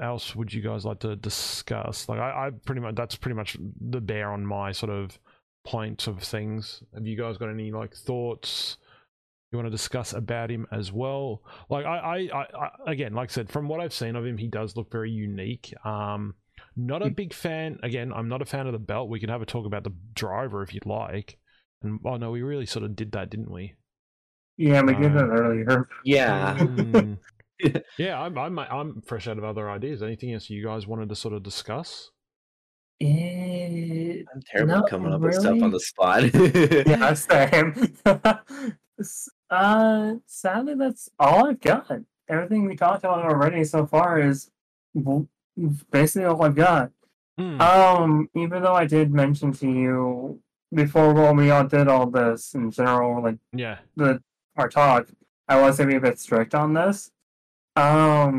else would you guys like to discuss? Like I pretty much, that's pretty much the bear on my sort of points of things. Have you guys got any like thoughts you want to discuss about him as well? Like I again, like I said, from what I've seen of him, he does look very unique. Not a big fan. Again, I'm not a fan of the belt. We can have a talk about the driver if you'd like. And oh no, we really sort of did that, didn't we? Yeah, we did that earlier. Yeah. Yeah, I'm fresh out of other ideas. Anything else you guys wanted to sort of discuss? I'm terrible at coming up with stuff on the spot. Yeah, same. Sadly, that's all I've got. Everything we talked about already so far is basically all I've got. Even though I did mention to you before we all did all this in general, like our talk, I was gonna be a bit strict on this. I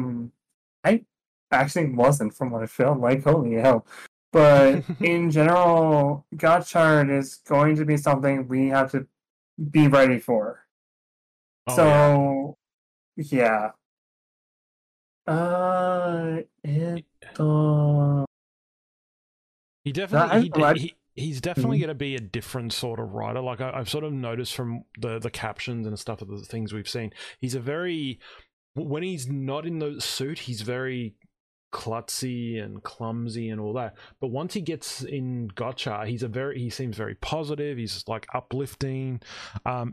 actually wasn't, from what I felt like. Holy hell! But in general, Gotchard is going to be something we have to be ready for. Oh, so, yeah. He definitely. He's definitely going to be a different sort of rider. Like I've sort of noticed from the captions and stuff of the things we've seen, he's a very, when he's not in the suit, he's very klutzy and clumsy and all that. But once he gets in Gotchard, he seems very positive. He's like uplifting.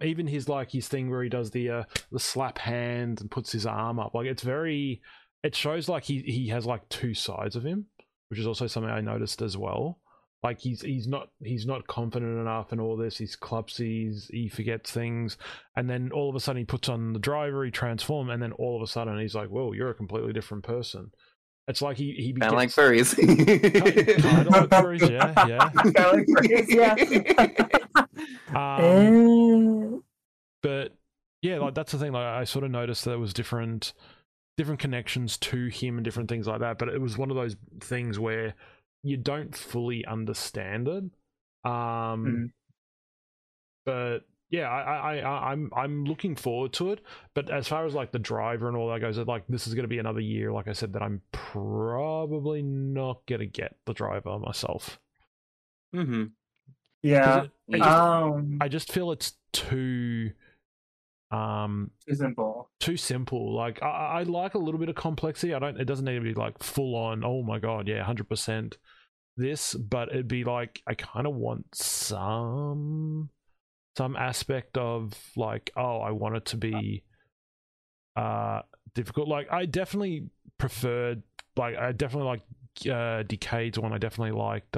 Even his like his thing where he does the slap hand and puts his arm up. Like it's very, it shows like he has like two sides of him, which is also something I noticed as well. Like he's not confident enough and all this. He's clumsy. He forgets things, and then all of a sudden he puts on the driver. He transforms, and then all of a sudden he's like, "Whoa, you're a completely different person." It's like he kind of like furries. Kind of like furries, yeah. Kind of like furries, yeah. But yeah, like that's the thing. Like I sort of noticed there was different connections to him and different things like that. But it was one of those things where you don't fully understand it, but yeah, I'm looking forward to it. But as far as like the driver and all that goes, like this is going to be another year, like I said, that I'm probably not going to get the driver myself. Yeah, I just feel it's too simple. Like I like a little bit of complexity. It doesn't need to be like full on, oh my god, yeah, 100% this, but it'd be like I kind of want some aspect of like, oh, I want it to be difficult. Like I definitely preferred, like I definitely liked Decade's one. I definitely liked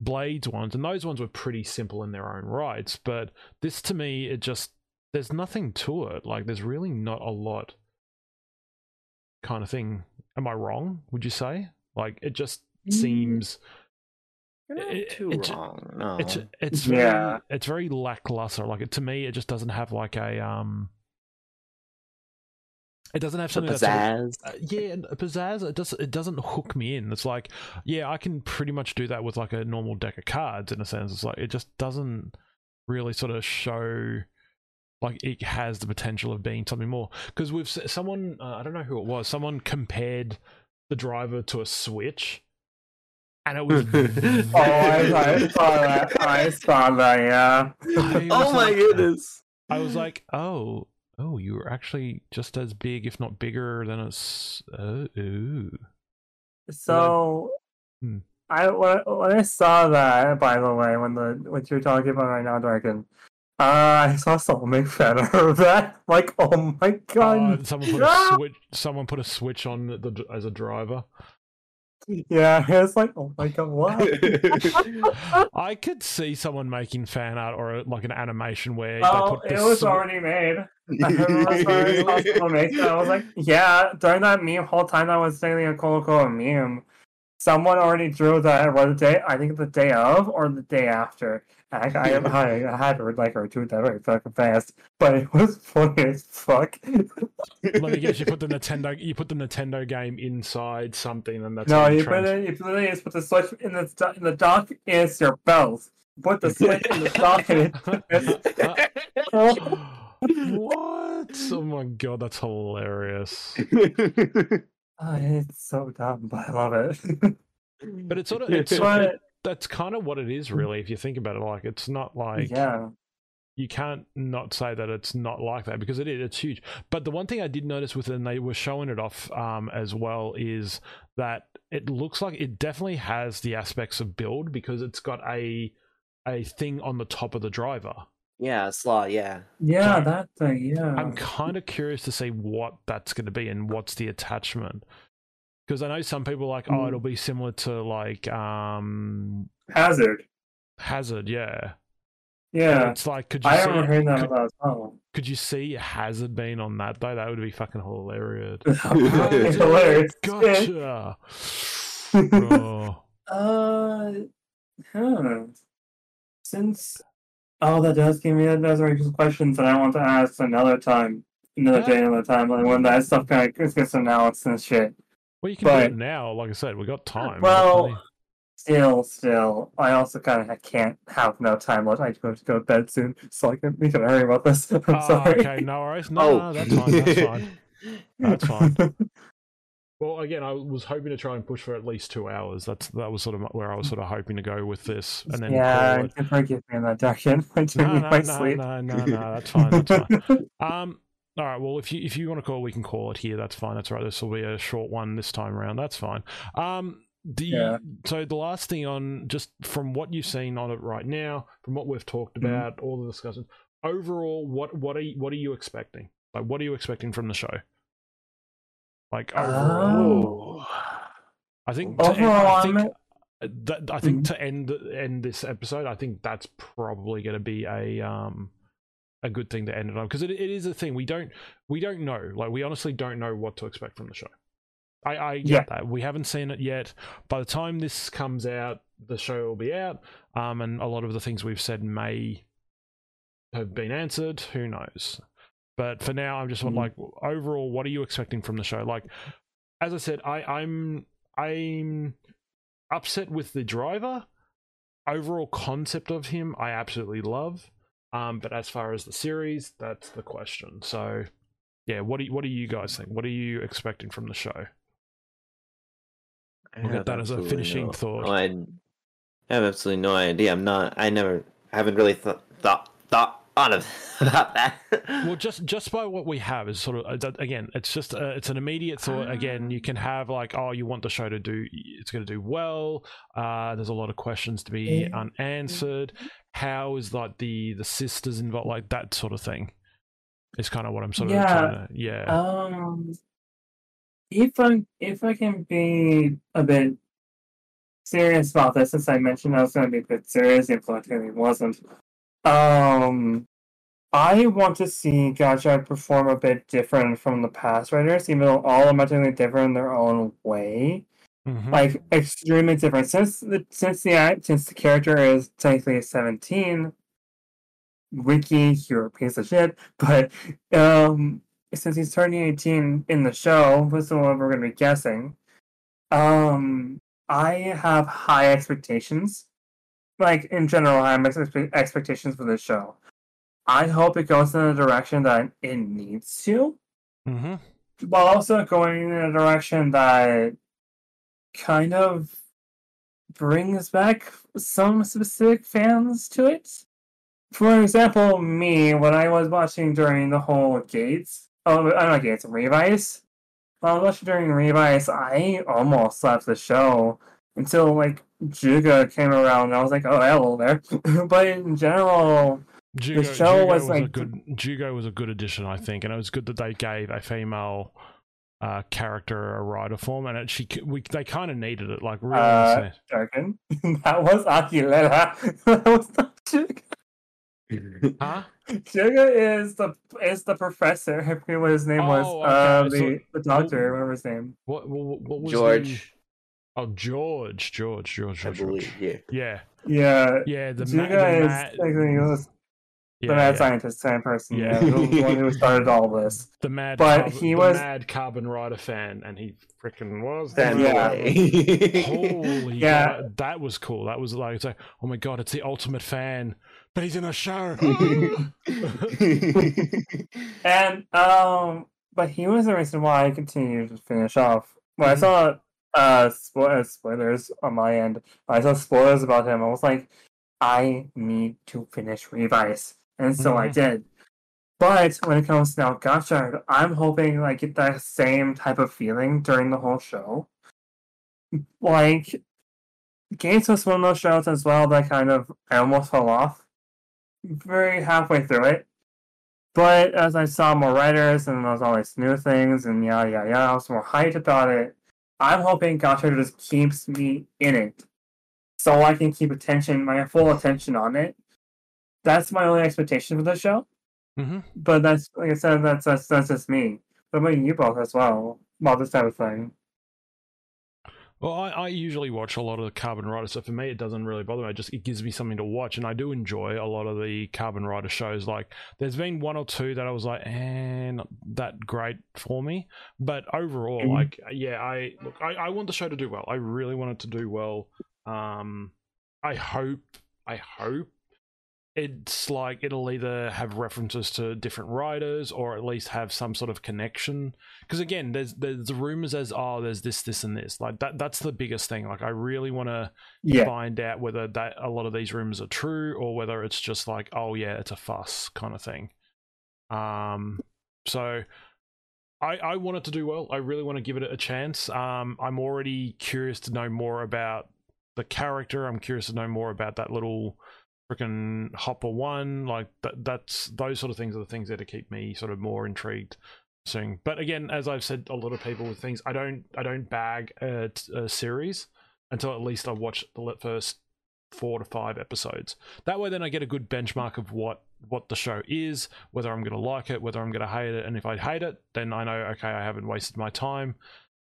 Blade's ones, and those ones were pretty simple in their own rights. But this, to me, it just, there's nothing to it. Like there's really not a lot, kind of thing. Am I wrong? Would you say? Like it just seems. You're not too wrong. No. It's very lackluster. Like to me, it just doesn't have like a It doesn't have something pizzazz. Pizzazz. It doesn't hook me in. It's like, yeah, I can pretty much do that with like a normal deck of cards in a sense. It's like it just doesn't really sort of show like it has the potential of being something more. Because we've someone, I don't know who it was, someone compared the driver to a Switch, and it was I saw that, yeah. Oh my goodness. I was like, oh, you were actually just as big, if not bigger, than us. So when I saw that, by the way, what you're talking about right now, Darken, I saw someone make fun of that. Like, oh my god! Someone put a Switch on as a driver. Yeah, it's like, oh my god, what? I could see someone making fan art or like an animation where they put it was already made. I was like, yeah, during that meme, whole time I was saying a Coloco meme, someone already drew that one day. I think the day of or the day after. I had to like retweet that very fucking fast, but it was funny as fuck. Let me guess, you put the Nintendo game inside something, and that's no. You put the Switch in the dock. Is your belt. Put the Switch in the dock. And it's What? Oh my god, that's hilarious. It's so dumb, but I love it. But it's sort of that's kind of what it is, really, if you think about it. Like, it's not like, yeah, you can't not say that it's not like that, because it is, it's huge. But the one thing I did notice with it, and they were showing it off as well, is that it looks like it definitely has the aspects of Build, because it's got a thing on the top of the driver. Yeah, a slot, yeah. Yeah, so that thing, yeah. I'm kind of curious to see what that's going to be and what's the attachment. Because I know some people are like, oh, it'll be similar to, like, Hazard. Hazard, yeah. Yeah. It's like, could you I haven't heard that about someone. Could you see Hazard being on that, though? That would be fucking hilarious. It's hilarious. Gotcha. Oh. Huh. Since... Oh, that does give me those questions that I want to ask another time, another day, another time. Like when that stuff kind of gets announced and shit. Well, you can do it now. Like I said, we got time. Well, still, I also kind of can't have no time left. I have to go to bed soon, so I can make an hurry about this. I'm sorry. Okay, no worries. No, that's fine. That's fine. That's fine. Well, again, I was hoping to try and push for at least 2 hours. That was sort of where I was sort of hoping to go with this, and then yeah, forgive me on that, Darken. No, that's fine. That's fine. All right. Well, if you want to call, we can call it here. That's fine. That's right. This will be a short one this time around. That's fine. So the last thing on just from what you've seen on it right now, from what we've talked about, all the discussions overall, what are you expecting? Like, what are you expecting from the show? Like overall, I think to end this episode, I think that's probably going to be a good thing to end it on, because it is a thing we don't know. Like, we honestly don't know what to expect from the show. I get that we haven't seen it yet. By the time this comes out, the show will be out, and a lot of the things we've said may have been answered. Who knows? But for now, I'm just like, overall, what are you expecting from the show? Like, as I said, I'm upset with the driver. Overall concept of him, I absolutely love. But as far as the series, that's the question. So, yeah, what do you guys think? What are you expecting from the show? Look at that as a finishing thought. I have absolutely no idea. I haven't really thought about that. Well, just by what we have is sort of, again, it's just it's an immediate thought. Again, you can have like, oh, you want the show to do, it's going to do well, there's a lot of questions to be unanswered, how is like the sisters involved, like that sort of thing is kind of what I'm sort of trying to, if I can be a bit serious about this, since I mentioned I was going to be a bit serious, if I clearly wasn't. I want to see Gotchard perform a bit different from the past writers, even though all are materially different in their own way. Like, extremely different. Since the character is technically 17, Wiki, you're a piece of shit, but since he's turning 18 in the show, that's the one we're going to be guessing. I have high expectations. Like, in general, I have expectations for this show. I hope it goes in a direction that it needs to, while also going in a direction that kind of brings back some specific fans to it. For example, me, when I was watching during the whole Revice. When I was watching during Revice, I almost left the show until, like, Jyuga came around, and I was like, oh, hello there. But in general, Jyuga was a good addition, I think, and it was good that they gave a female character a rider form, and they kind of needed it, like, really. Darken, that was Akilera. That was not Jyuga. Huh? Jyuga is the professor. I forget what his name was. Okay. The doctor, whatever his name. What was George? Oh, George. I believe, yeah. Yeah. Yeah. The Jyuga is the mad scientist kind of person, the one who started all this. The mad, mad Kamen Rider fan, and he freaking was. Holy God, that was cool. That was like, it's like, oh my God, it's the ultimate fan, but he's in a show. And but he was the reason why I continued to finish off. When I saw spoilers on my end, I saw spoilers about him. I was like, I need to finish Revice, and so I did. But when it comes to now Gotchard, I'm hoping I get that same type of feeling during the whole show. Like, Gates was one of those shows as well that kind of, I almost fell off very halfway through it. But as I saw more writers and those all these new things and yada yada yada, I was more hyped about it. I'm hoping Gotchard just keeps me in it, so I can keep attention, my full attention on it. That's my only expectation for the show. But that's, like I said, that's just me. But I mean, you both as well about this type of thing. Well, I usually watch a lot of Kamen Rider, so for me it doesn't really bother me. It gives me something to watch, and I do enjoy a lot of the Kamen Rider shows. Like, there's been one or two that I was like, eh, not that great for me. But overall, like, yeah, I want the show to do well. I really want it to do well. I hope it's like it'll either have references to different writers or at least have some sort of connection, because again, there's rumors as, oh, there's this and this, like that's the biggest thing. Like, I really want to find out whether that a lot of these rumors are true or whether it's just like, oh yeah, it's a fuss kind of thing. So I want it to do well. I really want to give it a chance. I'm already curious to know more about the character. I'm curious to know more about that little freaking Hopper One. Like, that's those sort of things are the things that are keep me sort of more intrigued soon. But again, as I've said, a lot of people with things, I don't bag a series until at least I watch the first 4 to 5 episodes. That way, then I get a good benchmark of what the show is, whether I'm going to like it, whether I'm going to hate it. And if I hate it, then I know, okay, I haven't wasted my time.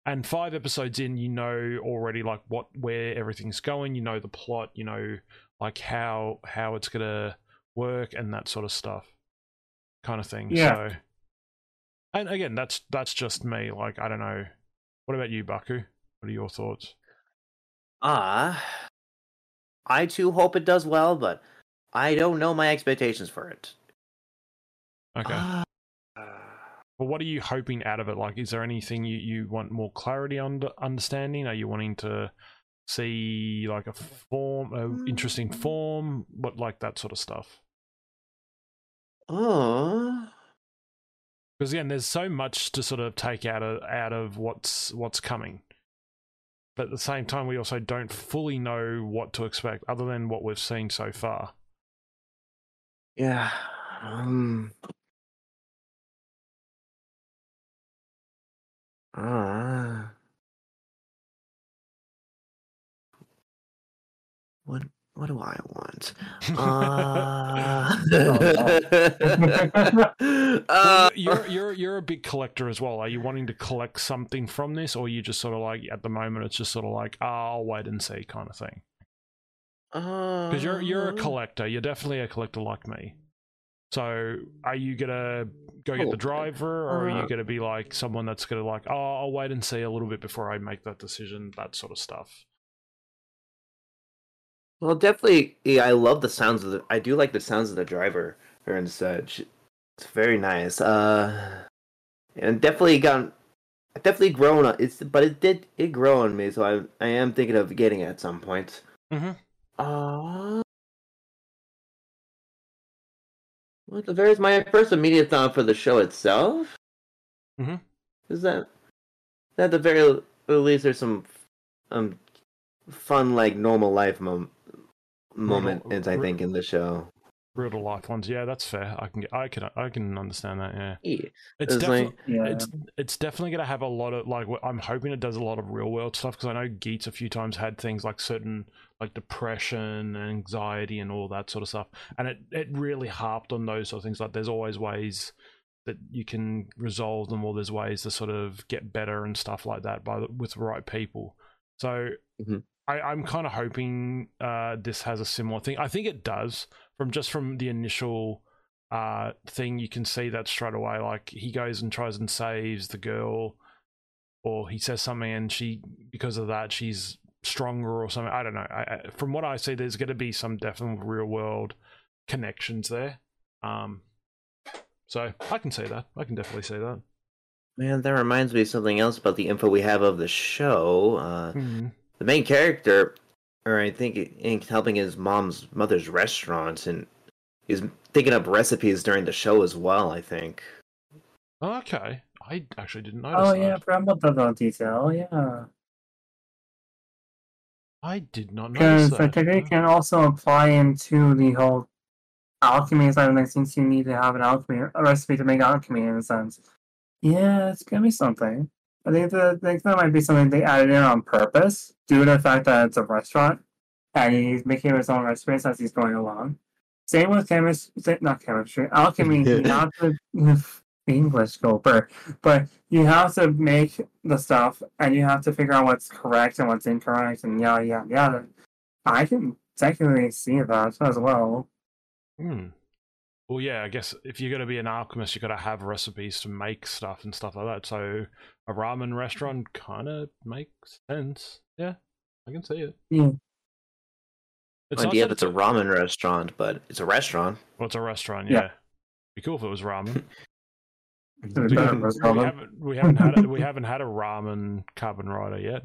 And 5 episodes in, you know already, like, where everything's going, you know the plot, you know, like, how it's gonna work and that sort of stuff, kind of thing. Yeah. So, and again, that's just me. Like, I don't know. What about you, Baku? What are your thoughts? I too hope it does well, but I don't know my expectations for it. Okay. But what are you hoping out of it? Like, is there anything you want more clarity on, understanding? Are you wanting to see, like, a form, an interesting form? What, like, that sort of stuff? Oh. Because again, there's so much to sort of take out of what's coming. But at the same time, we also don't fully know what to expect other than what we've seen so far. Yeah. What do I want? You're a big collector as well. Are you wanting to collect something from this, or are you just sort of like, at the moment it's just sort of like, oh, I'll wait and see kind of thing? Because you're a collector. You're definitely a collector like me. So are you gonna go get the driver, or are you gonna be like someone that's gonna like, oh, I'll wait and see a little bit before I make that decision, that sort of stuff? Well, definitely, yeah, I love the sounds of I do like the sounds of the driver and such. It's very nice. And definitely definitely grown on it's, but it grew on me, so I am thinking of getting it at some point. Well, there's my first immediate thought for the show itself. Is that at the very least there's some fun, like, normal life moments, I think, in the show. Real life ones, yeah, that's fair. I can understand that. Yeah, yeah. It's definitely gonna have a lot of, like, I'm hoping it does a lot of real world stuff, because I know Geats a few times had things like certain, like, depression and anxiety and all that sort of stuff, and it really harped on those sort of things. Like, there's always ways that you can resolve them, or there's ways to sort of get better and stuff like that with the right people. So I'm kind of hoping this has a similar thing. I think it does. From the initial thing, you can see that straight away. Like, he goes and tries and saves the girl, or he says something and she, because of that, she's stronger or something. I don't know. From what I see, there's going to be some definite real world connections there. So I can see that. I can definitely see that. Man, that reminds me of something else about the info we have of the show. The main character, or I think, is helping his mother's restaurant, and he's thinking up recipes during the show as well, I think. Okay. I actually didn't notice that. Oh, yeah, I forgot about that little detail, yeah. I did not notice that. Because I think it can also apply into the whole alchemy side of it, since you need to have an alchemy, a recipe to make alchemy in a sense. Yeah, it's going to be something. I think that might be something they added in on purpose, due to the fact that it's a restaurant, and he's making his own recipes as he's going along. Same with chemistry, not chemistry, alchemy, you have to, English scoper, but you have to make the stuff, and you have to figure out what's correct and what's incorrect, and yada, yada, yada. I can technically see that as well. Hmm. Well, yeah, I guess if you're going to be an alchemist, you've got to have recipes to make stuff and stuff like that. So a ramen restaurant kind of makes sense. Yeah, I can see it. Yeah. It's idea that it's a ramen restaurant, but it's a restaurant. Well, it's a restaurant, yeah. Be cool if it was ramen. we haven't had a ramen Kamen Rider yet.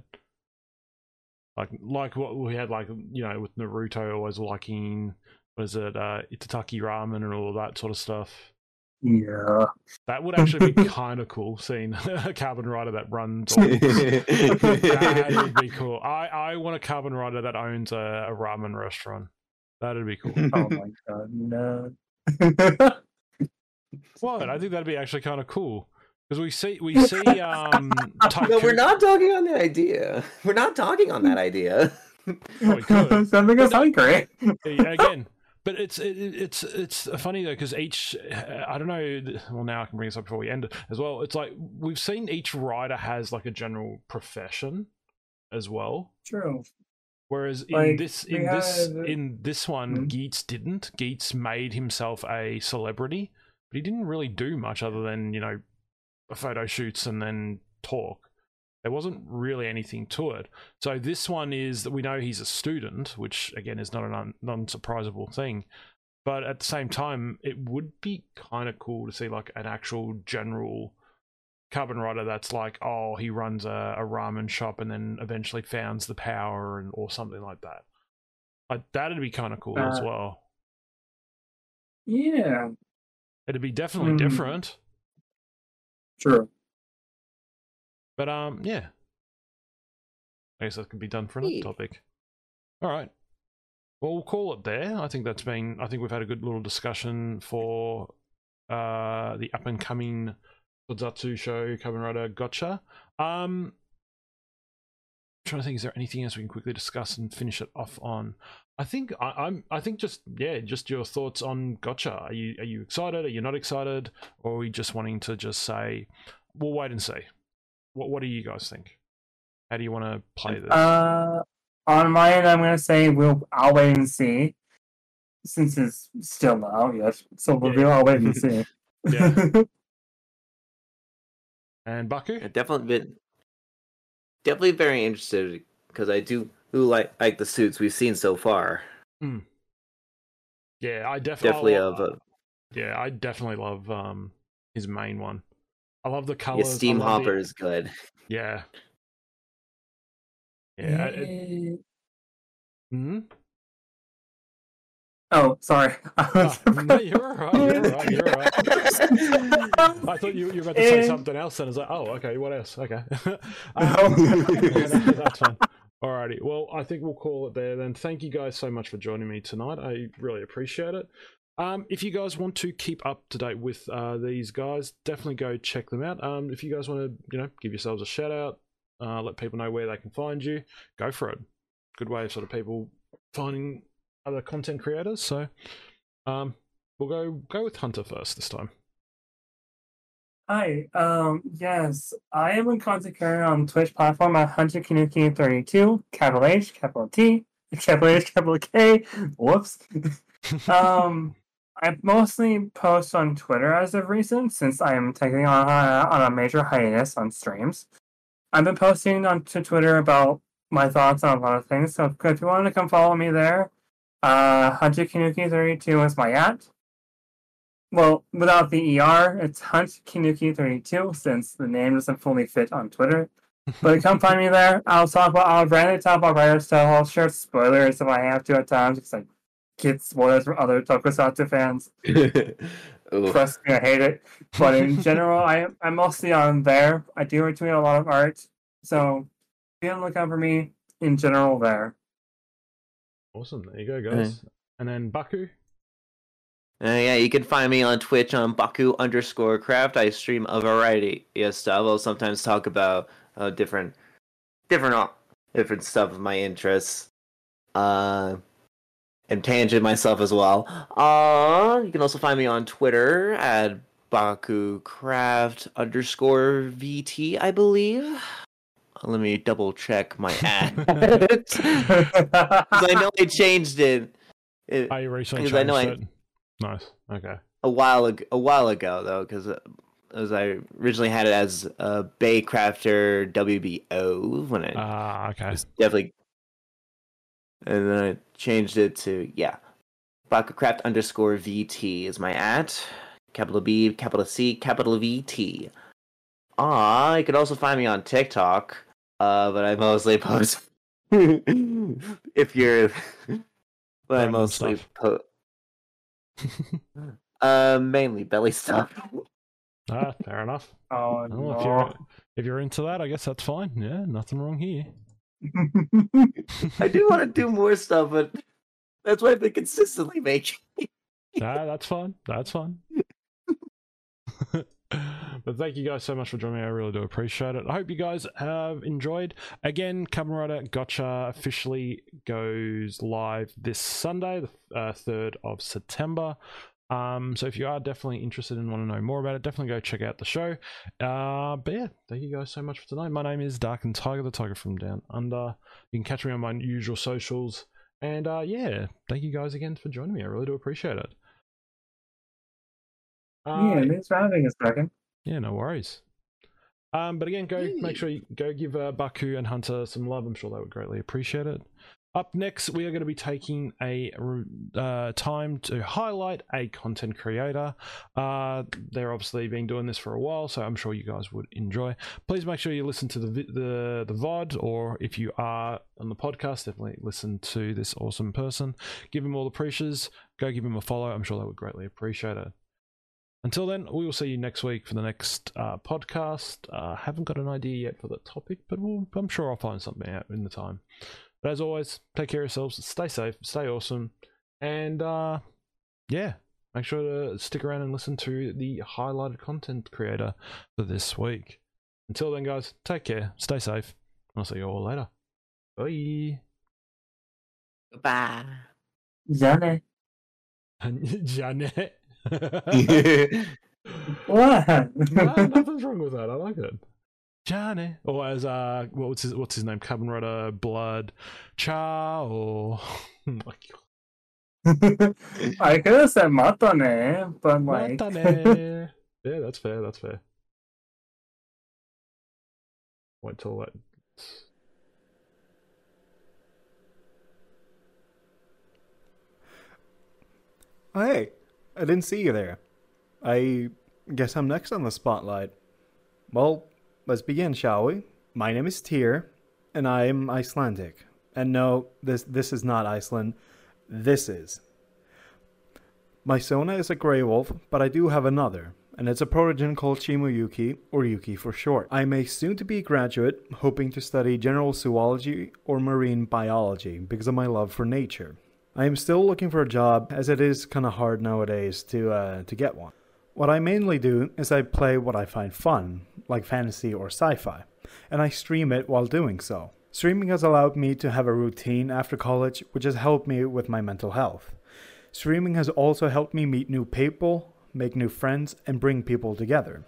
Like what we had, like, you know, with Naruto always liking... Was it Itataki ramen and all that sort of stuff? Yeah. That would actually be kind of cool, seeing a Kamen Rider that runs. That would be cool. I want a Kamen Rider that owns a ramen restaurant. That would be cool. Oh my god, no. What? I think that'd be actually kind of cool. Because we see No, we're not talking on that idea. We're not talking on that idea. Well, we could. Something else sounds great. Again. But it's funny though, because each I don't know. Well, now I can bring this up before we end it as well. It's like we've seen each rider has like a general profession as well. True. Whereas like, in this one, Geats didn't. Geats made himself a celebrity, but he didn't really do much other than, you know, photo shoots and then talk. There wasn't really anything to it. So this one is that we know he's a student, which again is not a non-surprisable thing. But at the same time, it would be kind of cool to see like an actual general Kamen Rider that's like, oh, he runs a ramen shop and then eventually founds the power and or something like that. Like that'd be kind of cool as well. Yeah, it'd be definitely different. Sure. But, yeah. I guess that could be done for another topic. All right. Well, we'll call it there. I think that's been... I think we've had a good little discussion for the up-and-coming Todzatsu show, Kamen Rider Gotcha. I'm trying to think, is there anything else we can quickly discuss and finish it off on? I think just your thoughts on Gotcha. Are you excited? Are you not excited? Or are we just wanting to just say, we'll wait and see? What do you guys think? How do you want to play this? On my end, I'm going to say I'll wait and see. Since it's still not out yet. So I'll wait and see. Yeah. And Baku? I've definitely very interested, because I do like the suits we've seen so far. Mm. Yeah, I definitely love his main one. I love the colors. Yeah, Steam Hopper is good. Yeah. Yeah. Oh, sorry. No, you're all right. I thought you were about to say something else, and I was like, oh, okay, what else? Okay. That's fine. Alrighty. Well, I think we'll call it there then. Thank you guys so much for joining me tonight. I really appreciate it. If you guys want to keep up to date with these guys, definitely go check them out. If you guys want to, you know, give yourselves a shout out, let people know where they can find you, go for it. Good way of sort of people finding other content creators. So we'll go with Hunter first this time. Hi, yes, I am a content creator on Twitch platform at HunterKitNooki32, capital H, capital T, capital H, capital K, whoops. I mostly post on Twitter as of recent, since I am taking on a major hiatus on streams. I've been posting on to Twitter about my thoughts on a lot of things, so if you want to come follow me there, HunterKitNooki32 is my at. Well, without the ER, it's HunterKitNooki32, since the name doesn't fully fit on Twitter. But come find me there. I'll randomly talk about writer stuff. I'll share spoilers if I have to at times, because I get spoilers from other Tokusatsu fans. Trust me, I hate it. But in general, I'm mostly on there. I do retweet a lot of art, so be on the lookout for me in general there. Awesome, there you go, guys. Yeah. And then Baku. Yeah, you can find me on Twitch on Baku_craft. I stream a variety of stuff. I'll sometimes talk about different stuff of my interests, and tangent myself as well. You can also find me on Twitter at BakuCraft_VT, I believe. Let me double check my ad. Because I know I changed it. I recently changed it. Nice. Okay. A while ago though, because as I originally had it as Baycrafter WBO when I definitely, and then I changed it to BakuCraft _VT is my at, capital B, capital C, capital VT. You can also find me on TikTok, but I mostly post mainly belly stuff. Ah, fair enough. Oh, no. If you're into that, I guess that's fine. Yeah, nothing wrong here. I do want to do more stuff, but that's what I've been consistently making. That's fine. That's fine. But thank you guys so much for joining me. I really do appreciate it. I hope you guys have enjoyed. Again, Kamen Rider Gotchard officially goes live this Sunday, the 3rd of September. So if you are definitely interested and want to know more about it, definitely go check out the show. But yeah, thank you guys so much for tonight. My name is Darken Tiger, the Tiger from Down Under. You can catch me on my usual socials. And yeah, thank you guys again for joining me. I really do appreciate it. Yeah, thanks for having us, Darken. Yeah, no worries. But again, make sure you go give Baku and Hunter some love. I'm sure they would greatly appreciate it. Up next, we are going to be taking a time to highlight a content creator. They're obviously been doing this for a while, so I'm sure you guys would enjoy. Please make sure you listen to the VOD, or if you are on the podcast, definitely listen to this awesome person. Give him all the pressures. Go give him a follow. I'm sure they would greatly appreciate it. Until then, we will see you next week for the next podcast. Haven't got an idea yet for the topic, but I'm sure I'll find something out in the time. But as always, take care of yourselves, stay safe, stay awesome, and yeah, make sure to stick around and listen to the highlighted content creator for this week. Until then, guys, take care, stay safe, and I'll see you all later. Bye. Goodbye. Janet. Janet. What? No, nothing's wrong with that. I like it. Johnny, or as what's his name? Kamen Rider Blood, Cha, or I could have said Matane, but like Matane. Yeah, that's fair. That's fair. Wait till that. Oh, hey, I didn't see you there. I guess I'm next on the spotlight. Well, let's begin, shall we? My name is Tyr, and I'm Icelandic. And no, this is not Iceland. This is. My Sona is a grey wolf, but I do have another, and it's a protogen called Shimuyuki, or Yuki for short. I'm a soon-to-be graduate, hoping to study general zoology or marine biology because of my love for nature. I am still looking for a job, as it is kind of hard nowadays to get one. What I mainly do is I play what I find fun, like fantasy or sci-fi, and I stream it while doing so. Streaming has allowed me to have a routine after college, which has helped me with my mental health. Streaming has also helped me meet new people, make new friends, and bring people together.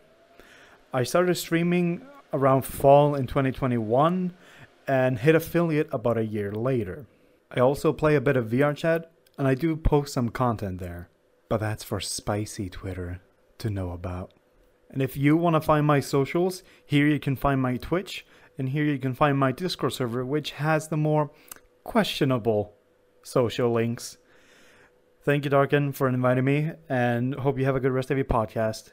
I started streaming around fall in 2021 and hit affiliate about a year later. I also play a bit of VRChat, and I do post some content there. But that's for spicy Twitter to know about. And if you want to find my socials, here you can find my Twitch, and here you can find my Discord server, which has the more questionable social links. Thank you, Darken, for inviting me, and hope you have a good rest of your podcast.